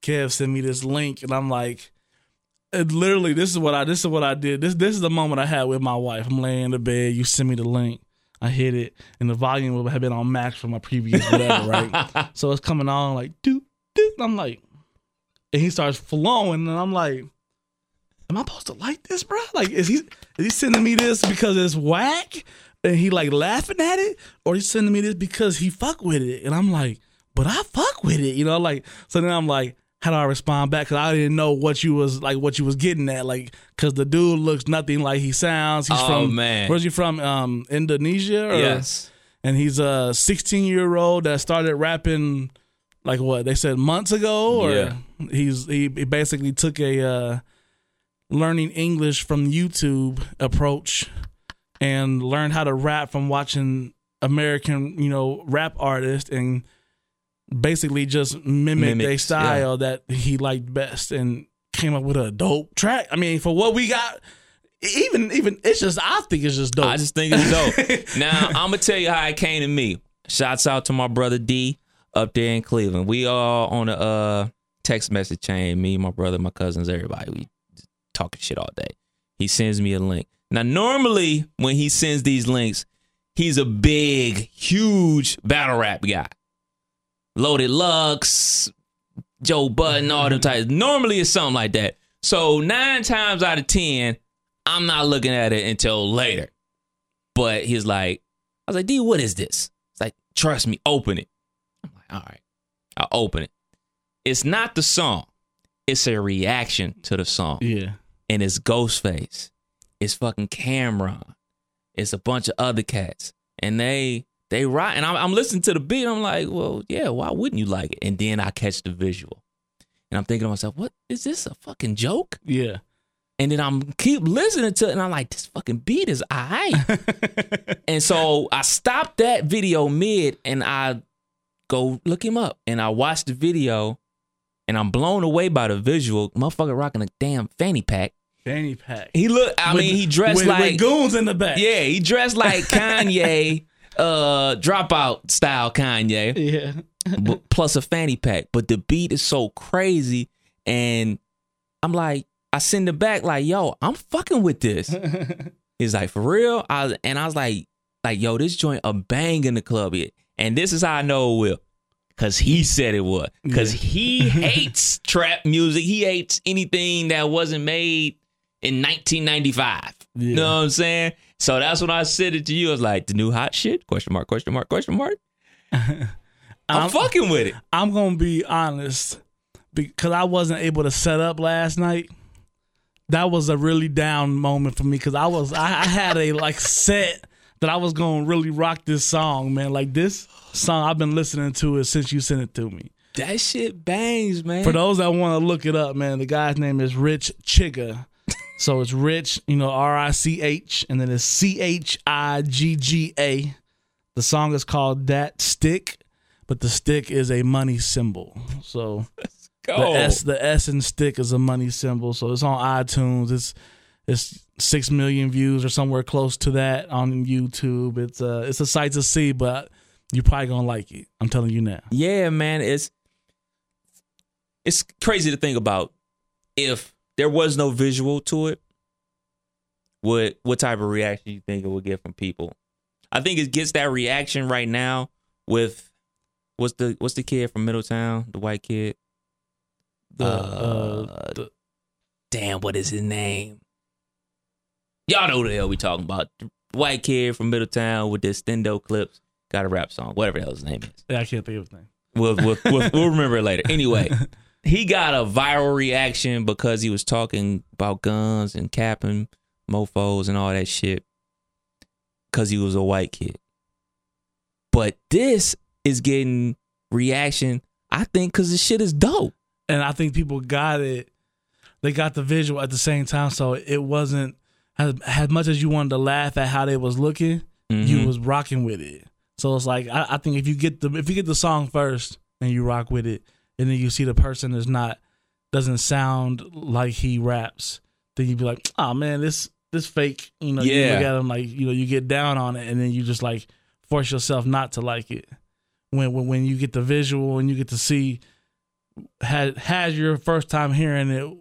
Kev sent me this link, and I'm like, it literally, this is what I this is what I did. This this is the moment I had with my wife. I'm laying in the bed. You send me the link. I hit it, and the volume would have been on max from my previous whatever, right? So it's coming on like, doot, doot. And I'm like, and he starts flowing, and I'm like, am I supposed to like this, bro? Like, is he is he sending me this because it's whack? And he like laughing at it, or he's sending me this because he fuck with it, and I'm like, but I fuck with it, you know. Like, so then I'm like, how do I respond back? Because I didn't know what you was like, what you was getting at, like, because the dude looks nothing like he sounds. He's oh, from man. Where's he from? Um, Indonesia. Or, yes. And he's a sixteen year old that started rapping, like what they said months ago, or yeah. he's he basically took a uh, learning English from YouTube approach. And learned how to rap from watching American, you know, rap artists, and basically just mimic their style yeah. that he liked best, and came up with a dope track. I mean, for what we got, even even it's just I think it's just dope. I just think it's dope. Now I'm gonna tell you how it came to me. Shouts out to my brother D up there in Cleveland. We all on a uh, text message chain. Me, my brother, my cousins, everybody. We just talking shit all day. He sends me a link. Now, normally, when he sends these links, he's a big, huge battle rap guy. Loaded Lux, Joe Budden, all them types. Normally, it's something like that. So, nine times out of ten, I'm not looking at it until later. But he's like, I was like, D, what is this? It's like, trust me, open it. I'm like, all right. I open it. It's not the song. It's a reaction to the song. Yeah. And it's Ghostface. It's fucking Cameron. It's a bunch of other cats. And they they rock. And I'm, I'm listening to the beat. I'm like, well, yeah, why wouldn't you like it? And then I catch the visual. And I'm thinking to myself, what? Is this a fucking joke? Yeah. And then I'm keep listening to it. And I'm like, this fucking beat is all right. And so I stopped that video mid. And I go look him up. And I watch the video. And I'm blown away by the visual. Motherfucker rocking a damn fanny pack. Fanny pack. He looked, I with, mean, he dressed with, like. With goons in the back. Yeah, he dressed like Kanye, uh, dropout style Kanye. Yeah. But plus a fanny pack. But the beat is so crazy. And I'm like, I send it back like, yo, I'm fucking with this. He's like, for real? I And I was like, like, yo, this joint a bang in the club here. And this is how I know it will. Because he said it would. Because yeah. he hates trap music. He hates anything that wasn't made in nineteen ninety-five. You yeah. know what I'm saying? So that's when I said it to you. I was like, the new hot shit? Question mark, question mark, question mark. I'm, I'm fucking with it. I'm going to be honest. Because I wasn't able to set up last night. That was a really down moment for me. Because I was, I, I had a like set that I was going to really rock this song, man. Like this song, I've been listening to it since you sent it to me. That shit bangs, man. For those that want to look it up, man, the guy's name is Rich Chigga. So it's Rich, you know, R I C H, and then it's C H I G G A. The song is called That Stick, but the stick is a money symbol. So let's go. The S, the S in stick is a money symbol. So it's on iTunes. It's it's six million views or somewhere close to that on YouTube. It's uh, it's a sight to see, but you're probably gonna like it. I'm telling you now. Yeah, man, it's it's crazy to think about. If there was no visual to it, what what type of reaction you think it would get from people? I think it gets that reaction right now with what's the what's the kid from Middletown, the white kid. The, uh, uh, the, damn, what is his name? Y'all know who the hell we talking about. The white kid from Middletown with the Stendo clips. Got a rap song, whatever the hell his name is. Yeah, I can't think of his name. We'll, we'll, we'll, we'll remember it later. Anyway, he got a viral reaction because he was talking about guns and capping mofos and all that shit because he was a white kid. But this is getting reaction, I think, because the shit is dope. And I think people got it. They got the visual at the same time, so it wasn't as, as much as you wanted to laugh at how they was looking, mm-hmm. you was rocking with it. So it's like I, I think if you get the if you get the song first and you rock with it, and then you see the person is not doesn't sound like he raps, then you be like, oh man, this this fake. You know, yeah. You look at him like you know you get down on it, and then you just like force yourself not to like it. When when, when you get the visual and you get to see, had had your first time hearing it,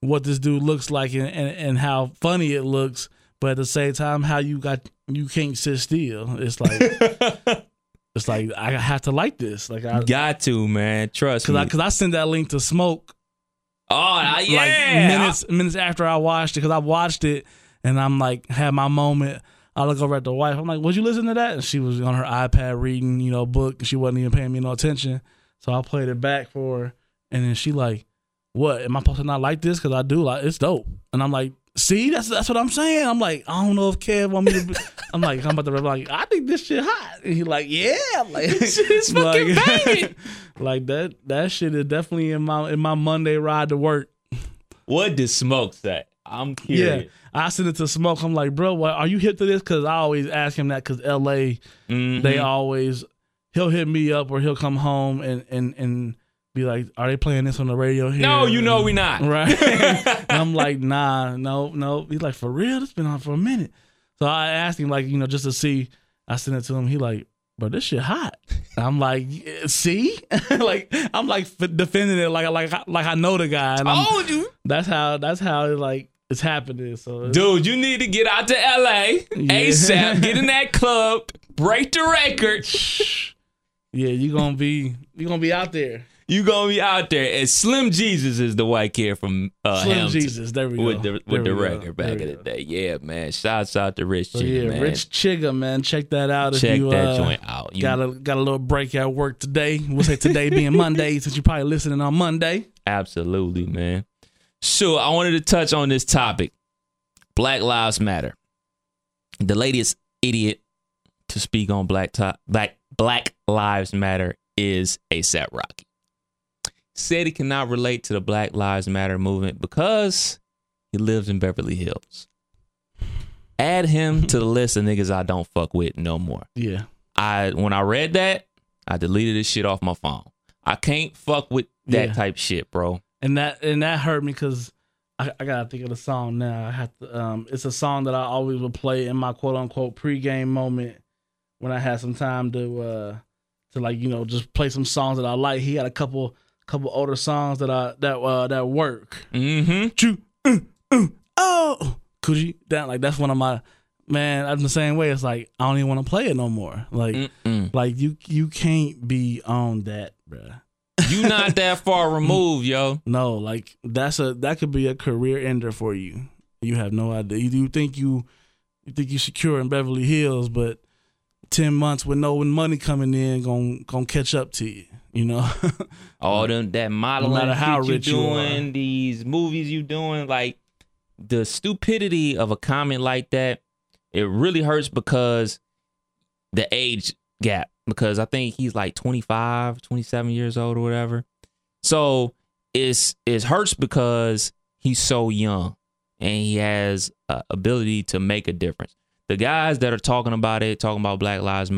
what this dude looks like and, and, and how funny it looks, but at the same time, how you got you can't sit still. It's like. It's like, I have to like this. Like I got to, man. Trust cause me. Because I, I sent that link to Smoke. Oh, I, yeah. Like minutes, I, minutes after I watched it. Because I watched it and I'm like, had my moment. I look over at the wife. I'm like, would you listen to that? And she was on her iPad reading, you know, book. And she wasn't even paying me no attention. So I played it back for her. And then she like, what? Am I supposed to not like this? Because I do. Like, it's dope. And I'm like, see, that's that's what I'm saying. I'm like, I don't know if Kev want me to be. I'm like, I'm about to like, I think this shit hot. And he like, yeah. I'm like, it's fucking like, banging. Like that that shit is definitely in my in my Monday ride to work. What did Smoke say? I'm curious. Yeah, I sent it to Smoke. I'm like, bro, what, are you hip to this? Because I always ask him that because L A, mm-hmm. they always, he'll hit me up or he'll come home and and and be like, are they playing this on the radio here? No, you know we not. Right. And I'm like, nah, no, no. He's like, for real? It's been on for a minute. So I asked him, like, you know, just to see. I sent it to him. He like, bro, this shit hot. I'm like, see? Like, I'm like f- defending it like like like I know the guy. And oh, dude. That's how that's how it like it's happening. So it's, dude, you need to get out to L A yeah. ASAP, get in that club, break the record. Yeah, you gonna be you gonna be out there. You gonna be out there, and Slim Jesus is the white kid from uh, Slim Hamilton, Jesus. There we go. With the, with there the record go. Back in the day, yeah, man. Shouts out to Rich Chigga, so yeah, man. Rich Chigga, man. Check that out. Check if you, that uh, joint out. You got a got a little break at work today. We'll say today being Monday, since you're probably listening on Monday. Absolutely, man. So I wanted to touch on this topic: Black Lives Matter. The latest idiot to speak on Black top, Black Black Lives Matter is ASAP Rocky. Said he cannot relate to the Black Lives Matter movement because he lives in Beverly Hills. Add him to the list of niggas I don't fuck with no more. Yeah. I when I read that, I deleted this shit off my phone. I can't fuck with that yeah. type shit, bro. And that and that hurt me because I, I gotta think of the song now. I have to. Um, it's a song that I always would play in my quote unquote pregame moment when I had some time to uh, to like you know just play some songs that I like. He had a couple. Couple older songs that I that uh, that work. Mm-hmm. True. Mm, mm, oh, could you that like that's one of my man. I'm the same way. It's like I don't even want to play it no more. Like Mm-mm. like you you can't be on that, bruh. You not that far removed, yo. No, like that's a that could be a career ender for you. You have no idea. You think you you think you secure in Beverly Hills, but ten months with no money coming in gonna gonna catch up to you. You know, all them that modeling, no matter how rich you doing, you these movies you doing, like the stupidity of a comment like that, it really hurts because the age gap. Because I think he's like twenty-five, twenty-seven years old or whatever. So it's it hurts because he's so young and he has a ability to make a difference. The guys that are talking about it, talking about Black Lives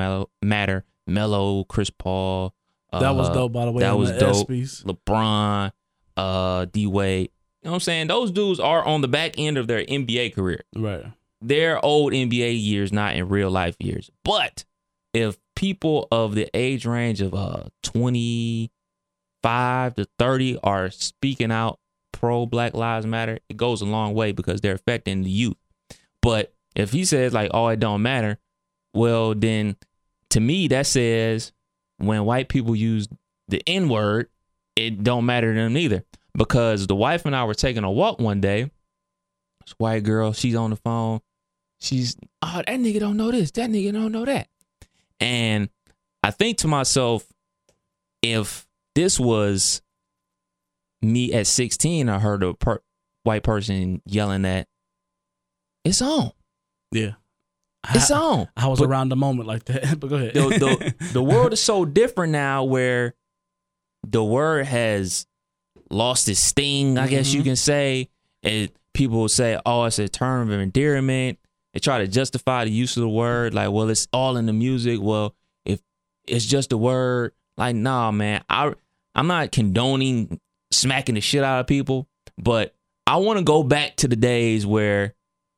Matter, Melo, Chris Paul. That was dope, by the way. That was dope. LeBron, uh, D-Wade. You know what I'm saying? Those dudes are on the back end of their N B A career. Right. They're old N B A years, not in real life years. But if people of the age range of uh twenty-five to thirty are speaking out pro Black Lives Matter, it goes a long way because they're affecting the youth. But if he says, like, oh, it don't matter, well, then to me, that says... When white people use the N-word, it don't matter to them either. Because the wife and I were taking a walk one day. This white girl, she's on the phone. She's, oh, that nigga don't know this. That nigga don't know that. And I think to myself, if this was me at sixteen, I heard a per- white person yelling that, it's on. Yeah. It's I, on. I was but, around the moment like that, but go ahead. The, the, the world is so different now where the word has lost its sting, I mm-hmm. guess you can say. And people will say, oh, it's a term of endearment. They try to justify the use of the word. Like, well, it's all in the music. Well, if it's just a word, like, nah, man, I, I'm not condoning smacking the shit out of people. But I want to go back to the days where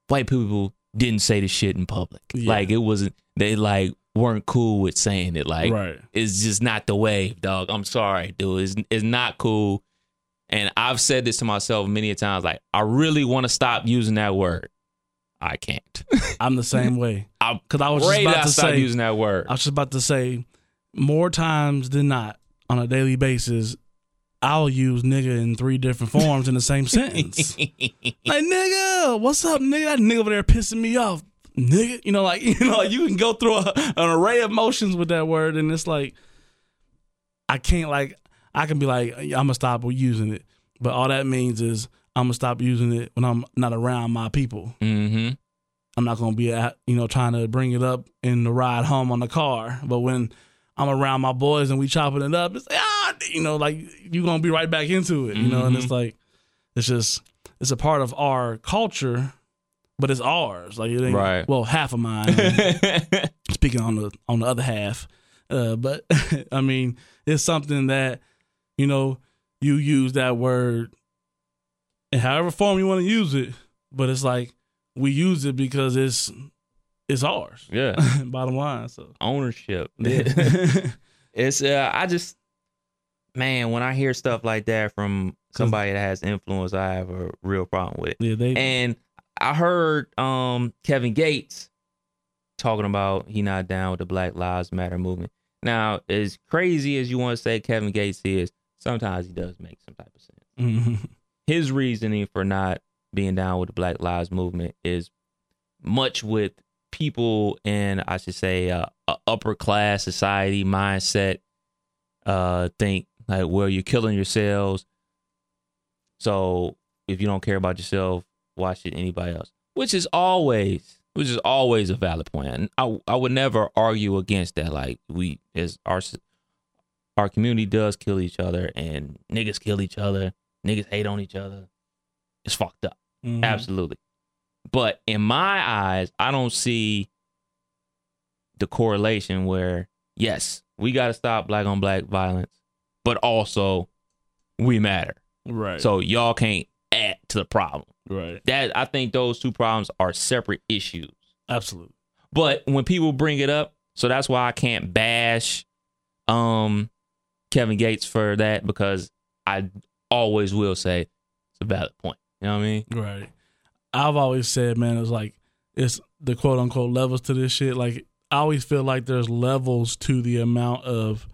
white people didn't say the shit in public. Yeah. Like it wasn't, they like weren't cool with saying it. Like, right. It's just not the wave, dog. I'm sorry, dude. It's, it's not cool. And I've said this to myself many a times. Like, I really want to stop using that word. I can't. I'm the same way. I, Cause I was just about to say using that word. I was just about to say, more times than not, on a daily basis, I'll use nigga in three different forms in the same sentence. Like, nigga, what's up, nigga? That nigga over there pissing me off, nigga. You know, like you know, like you can go through a, an array of emotions with that word, and it's like I can't. Like, I can be like, I'm gonna stop using it, but all that means is, I'm gonna stop using it when I'm not around my people. Mm-hmm. I'm not gonna be at, you know, trying to bring it up in the ride home on the car. But when I'm around my boys and we chopping it up, it's like, ah, you know, like you gonna be right back into it, you mm-hmm. know. And it's like, it's just, it's a part of our culture, but it's ours. Like it ain't right. Well, half of mine. Speaking on the on the other half, uh, but I mean, it's something that, you know, you use that word in however form you want to use it, but it's like we use it because it's it's ours. Yeah. Bottom line. So ownership. Yeah. It's uh, I just man, when I hear stuff like that from somebody that has influence, I have a real problem with it. Yeah, they. And I heard um, Kevin Gates talking about he not down with the Black Lives Matter movement. Now, as crazy as you want to say Kevin Gates is, sometimes he does make some type of sense. Mm-hmm. His reasoning for not being down with the Black Lives movement is much with people in, I should say, uh, a upper class society mindset. Uh, think like, well, you're killing yourselves, so if you don't care about yourself, why should anybody else? Which is always, which is always a valid point. And I, I would never argue against that. Like we, as our our community does kill each other, and niggas kill each other. Niggas hate on each other. It's fucked up. Mm-hmm. Absolutely. But in my eyes, I don't see the correlation where, yes, we got to stop black on black violence, but also we matter. Right. So y'all can't add to the problem. Right. That I think those two problems are separate issues. Absolutely. But when people bring it up, so that's why I can't bash um, Kevin Gates for that, because I always will say it's a valid point. You know what I mean? Right. I've always said, man, it's like, it's the quote unquote levels to this shit. Like, I always feel like there's levels to the amount of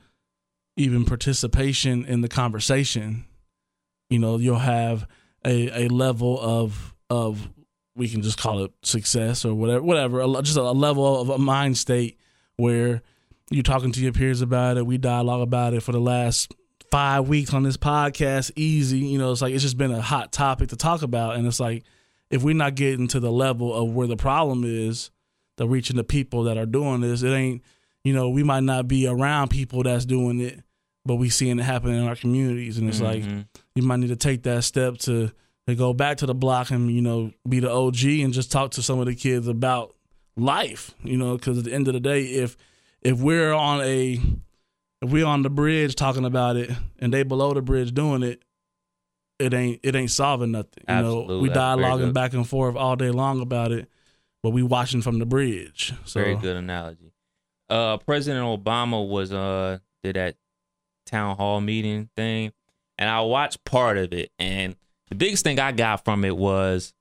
even participation in the conversation. You know, you'll have a, a level of, of, we can just call it success or whatever, whatever, a, just a level of a mind state where you're talking to your peers about it. We dialogue about it for the last five weeks on this podcast, easy. You know, it's like, it's just been a hot topic to talk about. And it's like, if we're not getting to the level of where the problem is, the reaching the people that are doing this, it ain't, you know, we might not be around people that's doing it, but we seeing it happen in our communities. And it's mm-hmm. like, you might need to take that step to, to go back to the block and, you know, be the O G and just talk to some of the kids about life, you know, because at the end of the day, if, if we're on a, if we're on the bridge talking about it and they below the bridge doing it, it ain't it ain't solving nothing. You Absolutely. know, we dialoguing back and forth all day long about it, but we watching from the bridge. So. Very good analogy. Uh, President Obama was uh did that town hall meeting thing, and I watched part of it. And the biggest thing I got from it was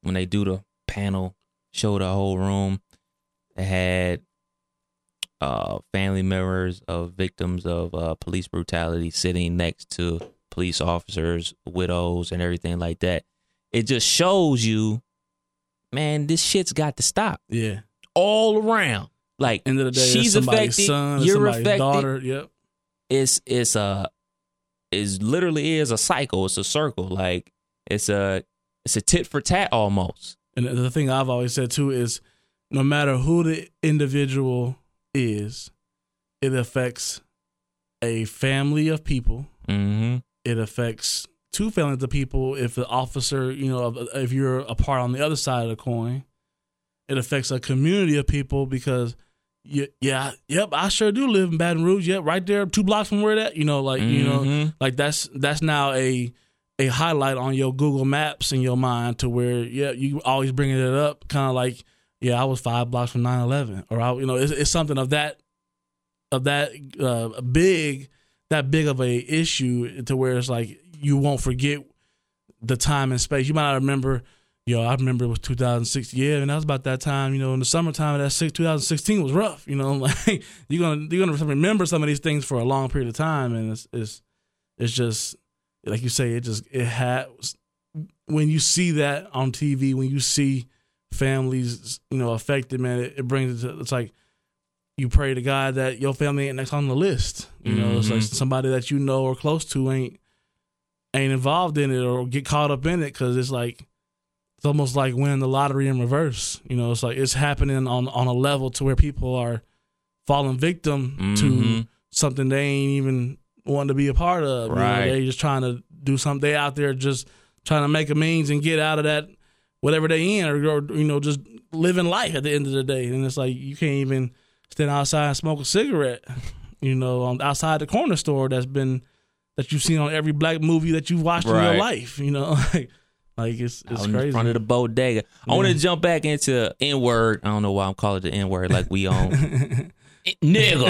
when they do the panel, show the whole room, they had. Uh, family members of victims of uh, police brutality sitting next to police officers, widows, and everything like that. It just shows you, man, this shit's got to stop. Yeah, all around. Like, end of the day, she's affected, son, you're affected. Daughter, yep. It's it's a is literally is a cycle. It's a circle. Like it's a it's a tit for tat almost. And the thing I've always said too is, no matter who the individual is, it affects a family of people. Mm-hmm. It affects two families of people. If the officer, you know, if you're a part on the other side of the coin, it affects a community of people because, yeah, yeah yep, I sure do live in Baton Rouge. Yep, right there, two blocks from where that, you know, like, mm-hmm. you know, like that's that's now a a highlight on your Google Maps in your mind to where, yeah, you always bringing it up, kind of like, yeah, I was five blocks from nine eleven, or I, you know, it's, it's something of that, of that uh, big, that big of a issue to where it's like you won't forget the time and space. You might not remember. Yo, I remember it was two thousand six. Yeah, and that was about that time. You know, in the summertime of that two thousand sixteen was rough. You know, like you're gonna you're gonna remember some of these things for a long period of time, and it's it's it's just like you say. It just it had when you see that on T V, when you see families, you know, affected, man, it, it brings it to, it's like you pray to God that your family ain't next on the list. You know, mm-hmm. It's like somebody that you know or close to ain't ain't involved in it or get caught up in it because it's like. It's almost like winning the lottery in reverse. You know, it's like it's happening on, on a level to where people are falling victim mm-hmm. to something they ain't even wanting to be a part of. Right. You know, they just trying to do something. They out there just trying to make a means and get out of that, whatever they in, or, or, you know, just living life at the end of the day. And it's like you can't even stand outside and smoke a cigarette, you know, um, outside the corner store that's been, that you've seen on every black movie that you've watched right. in your life, you know, like. Like, it's, it's crazy. In front of the bodega. Yeah. I want to jump back into N-word. I don't know why I'm calling it the N-word like we on... nigga.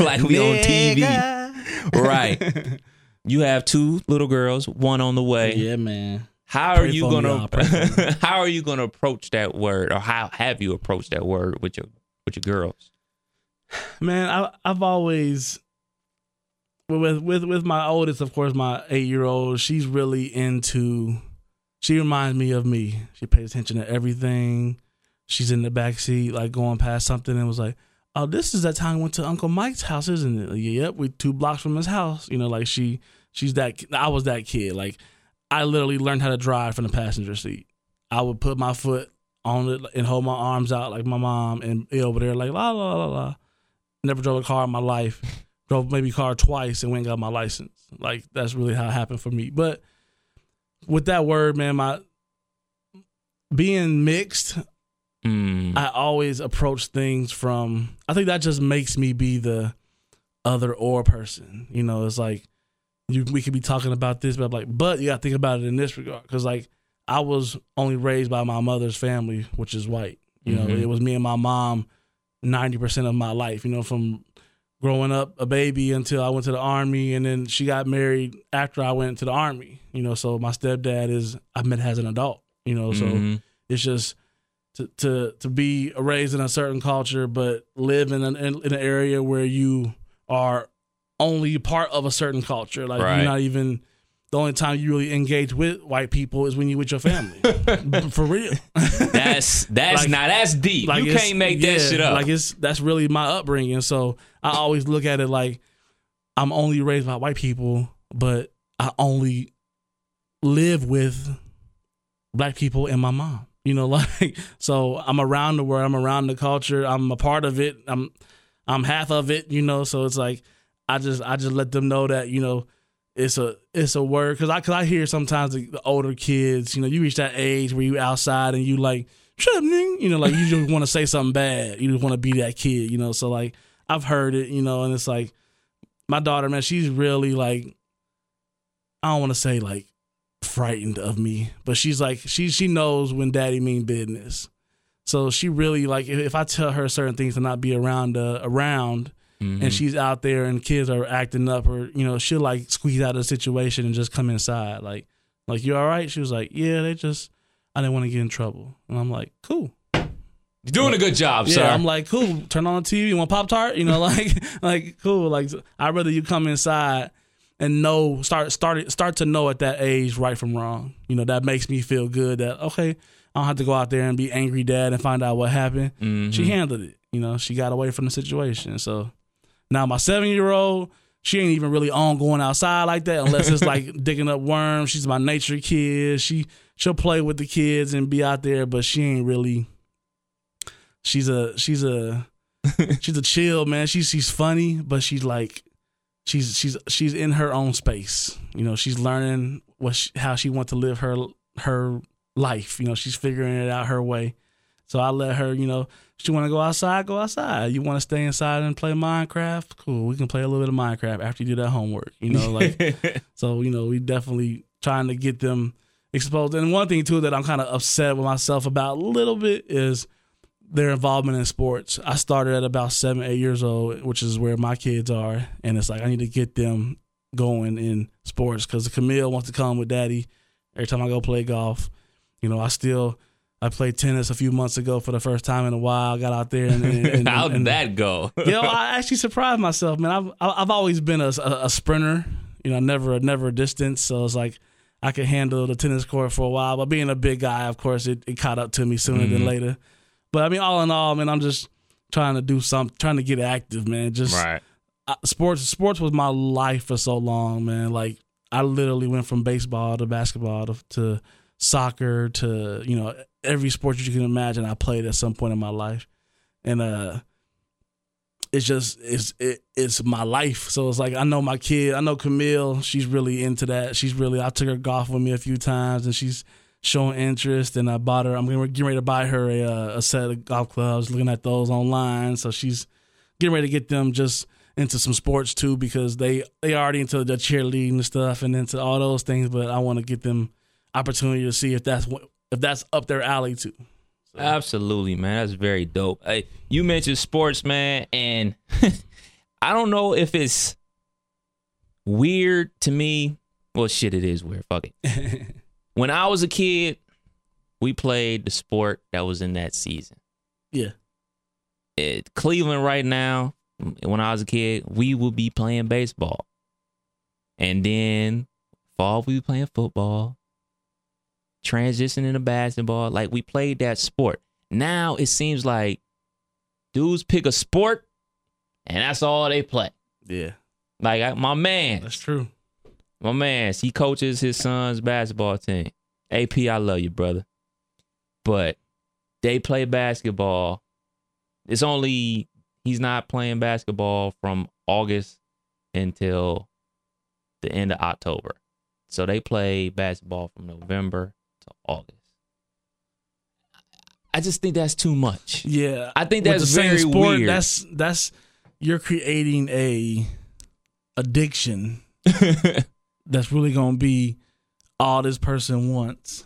Like we nigga. On T V. Right. You have two little girls, one on the way. Yeah, man. How pray are you going to... How are you going to approach that word? Or how have you approached that word with your with your girls? Man, I, I've always... With, with, with my oldest, of course, my eight-year-old, she's really into... She reminds me of me. She pays attention to everything. She's in the backseat, like going past something and was like, oh, this is that time we went to Uncle Mike's house, isn't it? Like, yep, we two blocks from his house. You know, like she, she's that, I was that kid. Like I literally learned how to drive from the passenger seat. I would put my foot on it and hold my arms out like my mom and be over there like, la, la, la, la. Never drove a car in my life. Drove maybe car twice and went and got my license. Like that's really how it happened for me. But with that word, man, my being mixed, mm. I always approach things from, I think that just makes me be the other or person. You know, it's like, you, we could be talking about this, but I'm like, but you got to think about it in this regard. Cause like I was only raised by my mother's family, which is white. You mm-hmm. know, it was me and my mom ninety percent of my life, you know, from growing up a baby until I went to the Army, and then she got married after I went to the Army, you know, so my stepdad is, I met as an adult, you know, so mm-hmm. it's just to, to, to be raised in a certain culture, but live in an, in an area where you are only part of a certain culture. Like right. you're not even, the only time you really engage with white people is when you with your family. For real. That's, that's like, now that's deep. Like you can't make yeah, that shit up. Like it's, that's really my upbringing. So I always look at it like I'm only raised by white people, but I only live with black people and my mom, you know, like, so I'm around the world, I'm around the culture. I'm a part of it. I'm, I'm half of it, you know? So it's like, I just, I just let them know that, you know, It's a it's a word because I cause I hear sometimes the, the older kids, you know, you reach that age where you outside and you like shut up, nigga, you know, like you just want to say something bad, you just want to be that kid, you know. So like I've heard it, you know, and it's like my daughter, man, she's really like I don't want to say like frightened of me, but she's like she she knows when daddy mean business, so she really like if, if I tell her certain things to not be around uh, around. Mm-hmm. And she's out there and kids are acting up or, you know, she'll like squeeze out of the situation and just come inside. Like, like, you all right? She was like, yeah, they just, I didn't want to get in trouble. And I'm like, cool. You're doing like, a good job, yeah, sir. I'm like, cool. Turn on the T V. You want Pop-Tart? You know, like, like, cool. Like, I'd rather you come inside and know, start, start, start to know at that age right from wrong. You know, that makes me feel good that, okay, I don't have to go out there and be angry dad and find out what happened. Mm-hmm. She handled it. You know, she got away from the situation. So. Now, my seven-year-old, she ain't even really on going outside like that unless it's like digging up worms. She's my nature kid. She, she'll play with the kids and be out there, but she ain't really – she's a she's a, she's a chill, man. She, she's funny, but she's like – she's she's she's in her own space. You know, she's learning what she, how she wants to live her her life. You know, she's figuring it out her way. So I let her, you know, if you want to go outside, go outside. You want to stay inside and play Minecraft? Cool. We can play a little bit of Minecraft after you do that homework, you know, like, so, you know, we definitely trying to get them exposed. And one thing too, that I'm kind of upset with myself about a little bit is their involvement in sports. I started at about seven, eight years old, which is where my kids are. And it's like, I need to get them going in sports because Camille wants to come with daddy every time I go play golf. You know, I still, I played tennis a few months ago for the first time in a while. I got out there. and, and, and How did and, that go? You know, I actually surprised myself, man. I've, I've always been a, a sprinter, you know, never, never a distance. So it's like, I could handle the tennis court for a while, but being a big guy, of course, it, it caught up to me sooner mm-hmm. than later. But I mean, all in all, man, I'm just trying to do something, trying to get active, man. Just right. uh, sports. Sports was my life for so long, man. Like I literally went from baseball to basketball to, to soccer to, you know, every sport you can imagine. I played at some point in my life, and uh, it's just it's it, it's my life. So it's like I know my kid. I know Camille. She's really into that. She's really. I took her golf with me a few times, and she's showing interest, and I bought her. I'm getting ready to buy her a, a set of golf clubs. Looking at those online, so she's getting ready to get them just into some sports too, because they they already into the cheerleading and stuff, and into all those things. But I want to get them opportunity to see if that's if that's up their alley too. So. Absolutely, man, that's very dope. Hey, you mentioned sports, man, and I don't know if it's weird to me. Well, shit, it is weird. Fuck it. When I was a kid, we played the sport that was in that season. Yeah. At Cleveland right now, when I was a kid, we would be playing baseball. And then fall, we would be playing football, transitioning to basketball. Like, we played that sport. Now it seems like dudes pick a sport, and that's all they play. Yeah. Like, I, my man. That's true. My man, he coaches his son's basketball team. A P, I love you, brother. But they play basketball. It's only he's not playing basketball from August until the end of October. So they play basketball from November to August. I just think that's too much. Yeah. I think that's very sport, weird. That's that's you're creating a addiction. That's really gonna be all this person wants,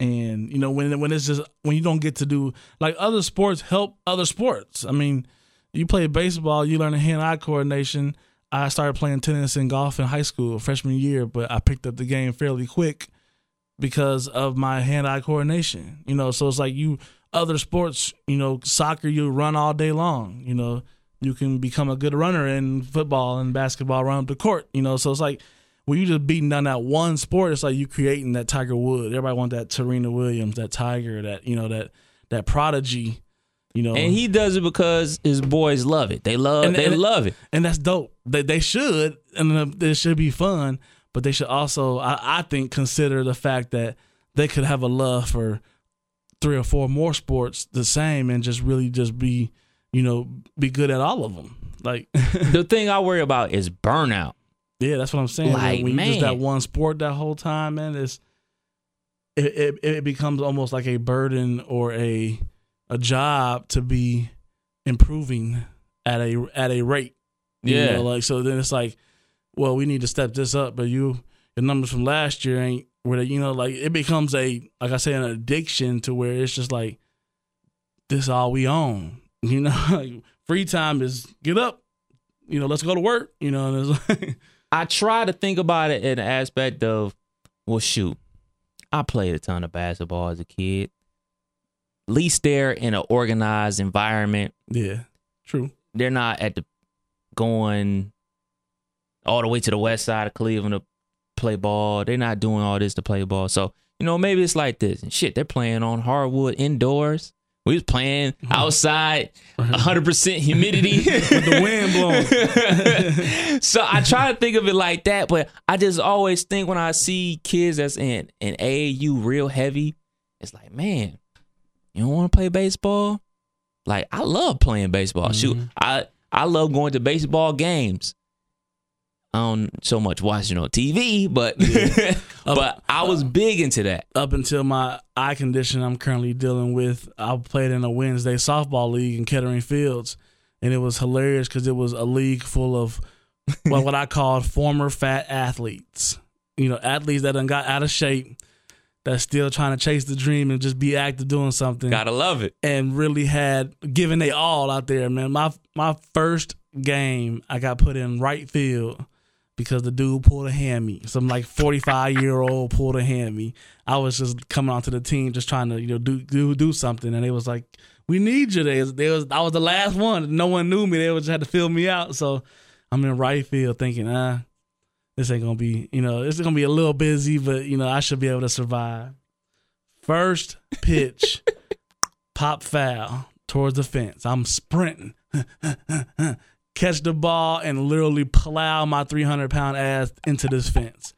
and you know when when it's just when you don't get to do like other sports help other sports. I mean, you play baseball, you learn the hand-eye coordination. I started playing tennis and golf in high school freshman year, but I picked up the game fairly quick because of my hand-eye coordination. You know, so it's like you other sports. You know, soccer you run all day long. You know, you can become a good runner in football and basketball, run up the court. You know, so it's like. When you just beating down that one sport, it's like you creating that Tiger Woods. Everybody wants that Serena Williams, that Tiger, that you know, that that prodigy, you know. And he does it because his boys love it. They love, and, they and, love it, and that's dope. They they should, and it should be fun. But they should also, I, I think, consider the fact that they could have a love for three or four more sports the same, and just really just be, you know, be good at all of them. Like the thing I worry about is burnout. Yeah, that's what I'm saying. Like, when you man. just that one sport that whole time, man, it's, it, it it becomes almost like a burden or a a job to be improving at a at a rate. You yeah, know? Like so then it's like, well, we need to step this up, but you the numbers from last year ain't where they, you know, like it becomes a like I say an addiction to where it's just like this all we own. You know, like, free time is get up, you know, let's go to work. You know, and it's like. I try to think about it in the aspect of, well, shoot, I played a ton of basketball as a kid. At least they're in an organized environment. Yeah, true. They're not at the going all the way to the west side of Cleveland to play ball. They're not doing all this to play ball. So, you know, maybe it's like this. And shit, they're playing on hardwood indoors. We was playing outside, one hundred percent humidity. With the wind blowing. So I try to think of it like that, but I just always think when I see kids that's in an A A U real heavy, it's like, man, you don't want to play baseball? Like, I love playing baseball. Mm-hmm. Shoot, I, I love going to baseball games. I don't so much watching on T V, but yeah. up, but I was uh, big into that. Up until my eye condition I'm currently dealing with, I played in a Wednesday softball league in Kettering Fields, and it was hilarious because it was a league full of well, what I called former fat athletes. You know, athletes that done got out of shape. that's still trying to chase the dream and just be active doing something. Gotta love it. And really had given they all out there, man. My my first game, I got put in right field because the dude pulled a hammy. Some like forty-five-year-old pulled a hammy. I was just coming onto the team just trying to, you know, do do, do something. And they was like, we need you. They was, they was, I was the last one. No one knew me. They just had to fill me out. So I'm in right field thinking, ah, this ain't going to be, you know, it's going to be a little busy, but, you know, I should be able to survive. First pitch, pop foul towards the fence. I'm sprinting. Catch the ball and literally plow my three hundred pound ass into this fence.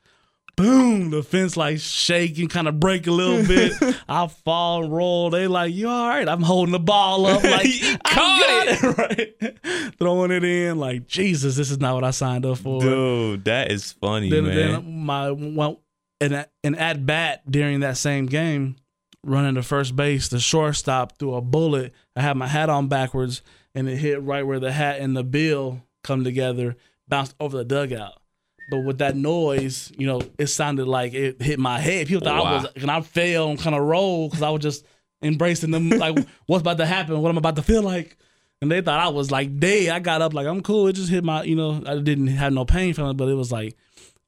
Boom, the fence like shaking, kind of break a little bit. I fall, roll. They like, you all right? I'm holding the ball up like, I got it, right? Throwing it in like, Jesus, this is not what I signed up for. Dude, that is funny, then, man. Then my, well, and, and at bat during that same game, running to first base, the shortstop threw a bullet. I had my hat on backwards, and it hit right where the hat and the bill come together, bounced over the dugout. But with that noise, you know, it sounded like it hit my head. People thought, wow, I was, and I fell and kind of rolled because I was just embracing them, like, what's about to happen, what I'm about to feel like. And they thought I was like dead. I got up like, I'm cool. It just hit my, you know, I didn't have no pain from it, but it was like,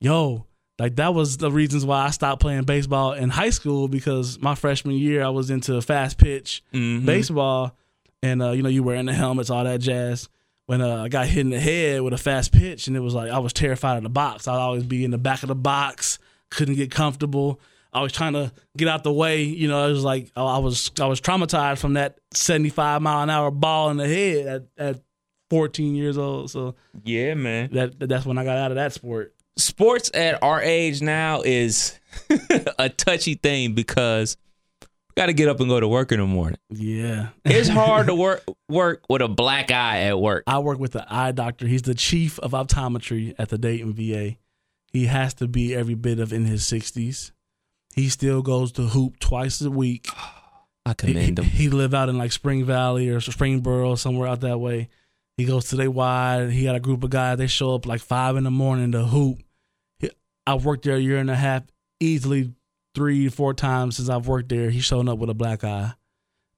yo, like that was the reasons why I stopped playing baseball in high school, because my freshman year I was into fast pitch mm-hmm. baseball, and, uh, you know, you wearing the helmets, all that jazz. When uh, I got hit in the head with a fast pitch, and it was like I was terrified of the box. I'd always be in the back of the box, couldn't get comfortable. I was trying to get out the way. You know, it was like I was I was traumatized from that seventy-five mile an hour ball in the head at, at fourteen years old. So yeah, man, that that's when I got out of that sport. Sports at our age now is a touchy thing because got to get up and go to work in the morning. Yeah. It's hard to work work with a black eye at work. I work with the eye doctor. He's the chief of optometry at the Dayton V A. He has to be every bit of in his sixties. He still goes to hoop twice a week. I commend he, him. He, he live out in like Spring Valley or Springboro, somewhere out that way. He goes to they wide. He got a group of guys. They show up like five in the morning to hoop. I worked there a year and a half, easily three, four times since I've worked there. He's showing up with a black eye,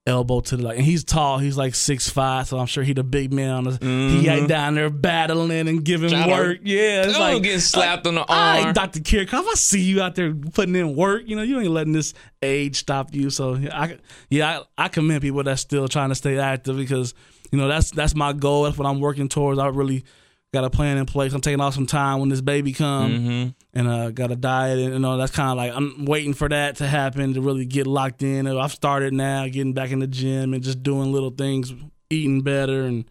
elbow to the, like, and he's tall. He's like six five, so I'm sure he the big man on the, mm-hmm. he ain't down there battling and giving Try work. To, yeah. It's like getting slapped like, on the arm. Right, Doctor Kirchhoff, I see you out there putting in work. You know, you ain't letting this age stop you. So I, yeah, I, I commend people that's still trying to stay active, because, you know, that's, that's my goal. That's what I'm working towards. I really got a plan in place. I'm taking off some time when this baby come, mm-hmm. and uh, got a diet, and you know that's kind of like I'm waiting for that to happen to really get locked in. I've started now, getting back in the gym and just doing little things, eating better, and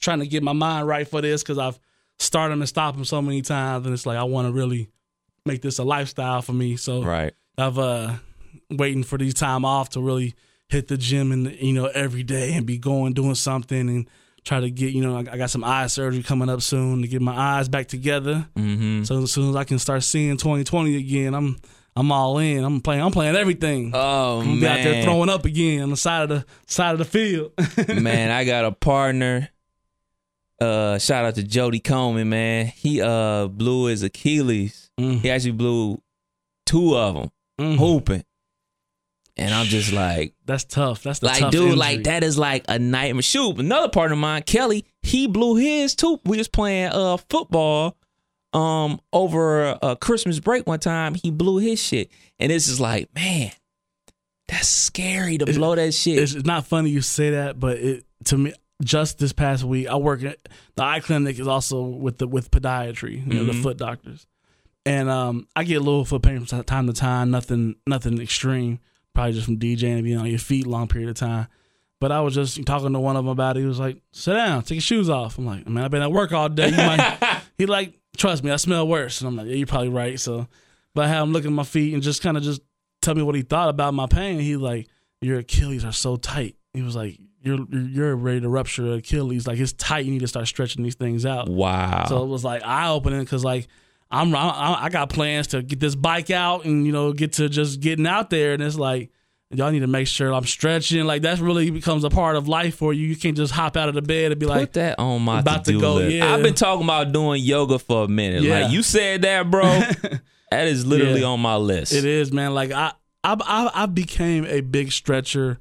trying to get my mind right for this, because I've started and stopped them so many times, and it's like I want to really make this a lifestyle for me. So right. I've uh, waiting for these time off to really hit the gym, and you know every day and be going doing something and. Try to get, you know, I got some eye surgery coming up soon to get my eyes back together. Mm-hmm. So as soon as I can start seeing twenty twenty again, I'm I'm all in. I'm playing. I'm playing everything. Oh I'm man, be out there throwing up again on the side of the side of the field. Man, I got a partner. Uh, shout out to Jody Coleman, man. He uh blew his Achilles. Mm-hmm. He actually blew two of them mm-hmm. hooping. And I'm just like, that's tough. That's the like, tough dude. Injury. Like that is like a nightmare. Shoot, another partner of mine, Kelly, he blew his too. We was playing uh football, um, over a Christmas break one time. He blew his shit, and this is like, man, that's scary to it's, blow that shit. It's not funny you say that, but it to me. Just this past week, I work at the eye clinic is also with the with podiatry, you mm-hmm. know, the foot doctors, and um, I get a little foot pain from time to time. Nothing, nothing extreme. Probably just from DJing and being on your feet long period of time. But I was just talking to one of them about it. He was like, sit down, take your shoes off. I'm like, man, I've been at work all day. He like, he like, trust me, I smell worse. And I'm like, yeah, you're probably right. So, but I had him look at my feet and just kind of just tell me what he thought about my pain. He like, your Achilles are so tight. He was like, you're you're ready to rupture Achilles. Like, it's tight. You need to start stretching these things out. Wow. So it was like eye-opening because, like, I'm I got plans to get this bike out and, you know, get to just getting out there. And it's like, y'all need to make sure I'm stretching. Like, that really becomes a part of life for you. You can't just hop out of the bed and be Put like, that on my about to go. Yeah. I've been talking about doing yoga for a minute. Yeah. Like, you said that, bro. That is literally yeah. on my list. It is, man. Like, I, I, I I became a big stretcher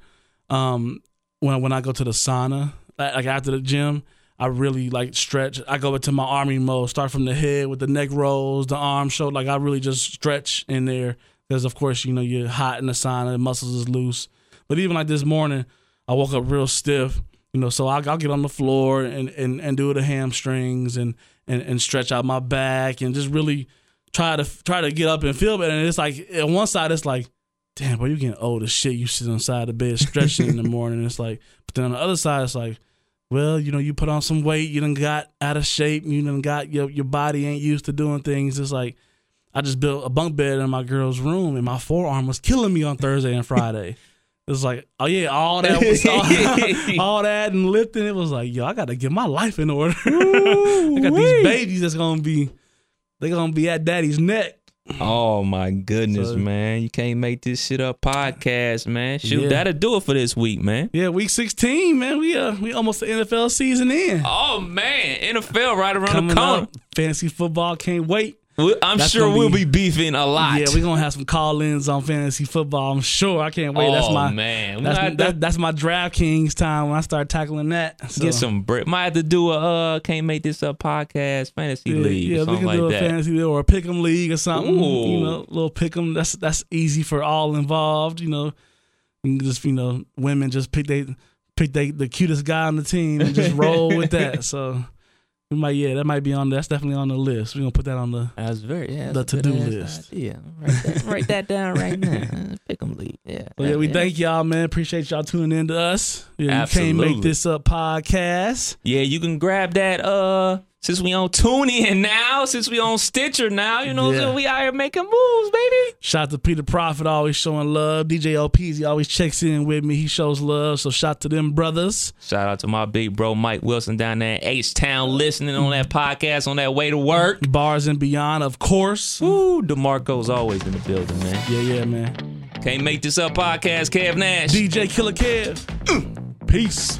um, when when I go to the sauna, like, like after the gym. I really like stretch. I go into my army mode, start from the head with the neck rolls, the arm shoulder. Like I really just stretch in there because, of course, you know, you're hot in the sauna, the muscles is loose. But even like this morning, I woke up real stiff, you know, so I'll, I'll get on the floor and, and, and do the hamstrings and, and, and stretch out my back and just really try to try to get up and feel better. And it's like on one side, it's like, damn, boy, you getting old as shit. You sit inside the bed stretching in the morning. It's like, but then on the other side, it's like, well, you know, you put on some weight, you done got out of shape, you done got, your your body ain't used to doing things. It's like, I just built a bunk bed in my girl's room, and my forearm was killing me on Thursday and Friday. It's like, oh yeah, all that, was, all, all that and lifting, it was like, yo, I got to get my life in order. I got these babies that's going to be, they're going to be at daddy's neck. Oh my goodness, so, man. You can't make this shit up podcast, man. Shoot, yeah. That'll do it for this week, man. Yeah, week sixteen, man. We uh we almost the N F L season in. Oh man, N F L right around Coming the corner. Up, fantasy football, can't wait. We, I'm That's sure we'll be, be beefing a lot. Yeah, we're gonna have some call-ins on fantasy football. I'm sure. I can't wait. Oh, that's my man. That's, not, that, that's my DraftKings time when I start tackling that. So. Get some break. Might have to do a uh, can't make this up podcast fantasy yeah, league. Yeah, or something we can do like a that. fantasy league or a pick'em league or something. Ooh. You know, little pick'em. That's that's easy for all involved. You know, you just you know, women just pick they pick they the cutest guy on the team and just roll with that. So. We might, yeah, that might be on. That's definitely on the list. We're gonna put that on the. That's very yeah. That's the to do list. Yeah, write that, write that down right now. Pick 'em league. Yeah. But yeah, we yeah. thank y'all, man. Appreciate y'all tuning in to us. Yeah, absolutely. You can't make this up podcast. Yeah, you can grab that. Uh, since we on TuneIn now, since we on Stitcher now, you know, yeah. so we out here making moves, baby. Shout out to Peter Prophet, always showing love. D J O P Z, he always checks in with me. He shows love. So shout out to them brothers. Shout out to my big bro Mike Wilson down there in H-Town listening on that podcast on that way to work. Bars and Beyond, of course. Ooh, DeMarco's always in the building, man. Yeah, yeah, man. Can't make this up podcast, Kev Nash. D J Killer Kev. Mm. Peace.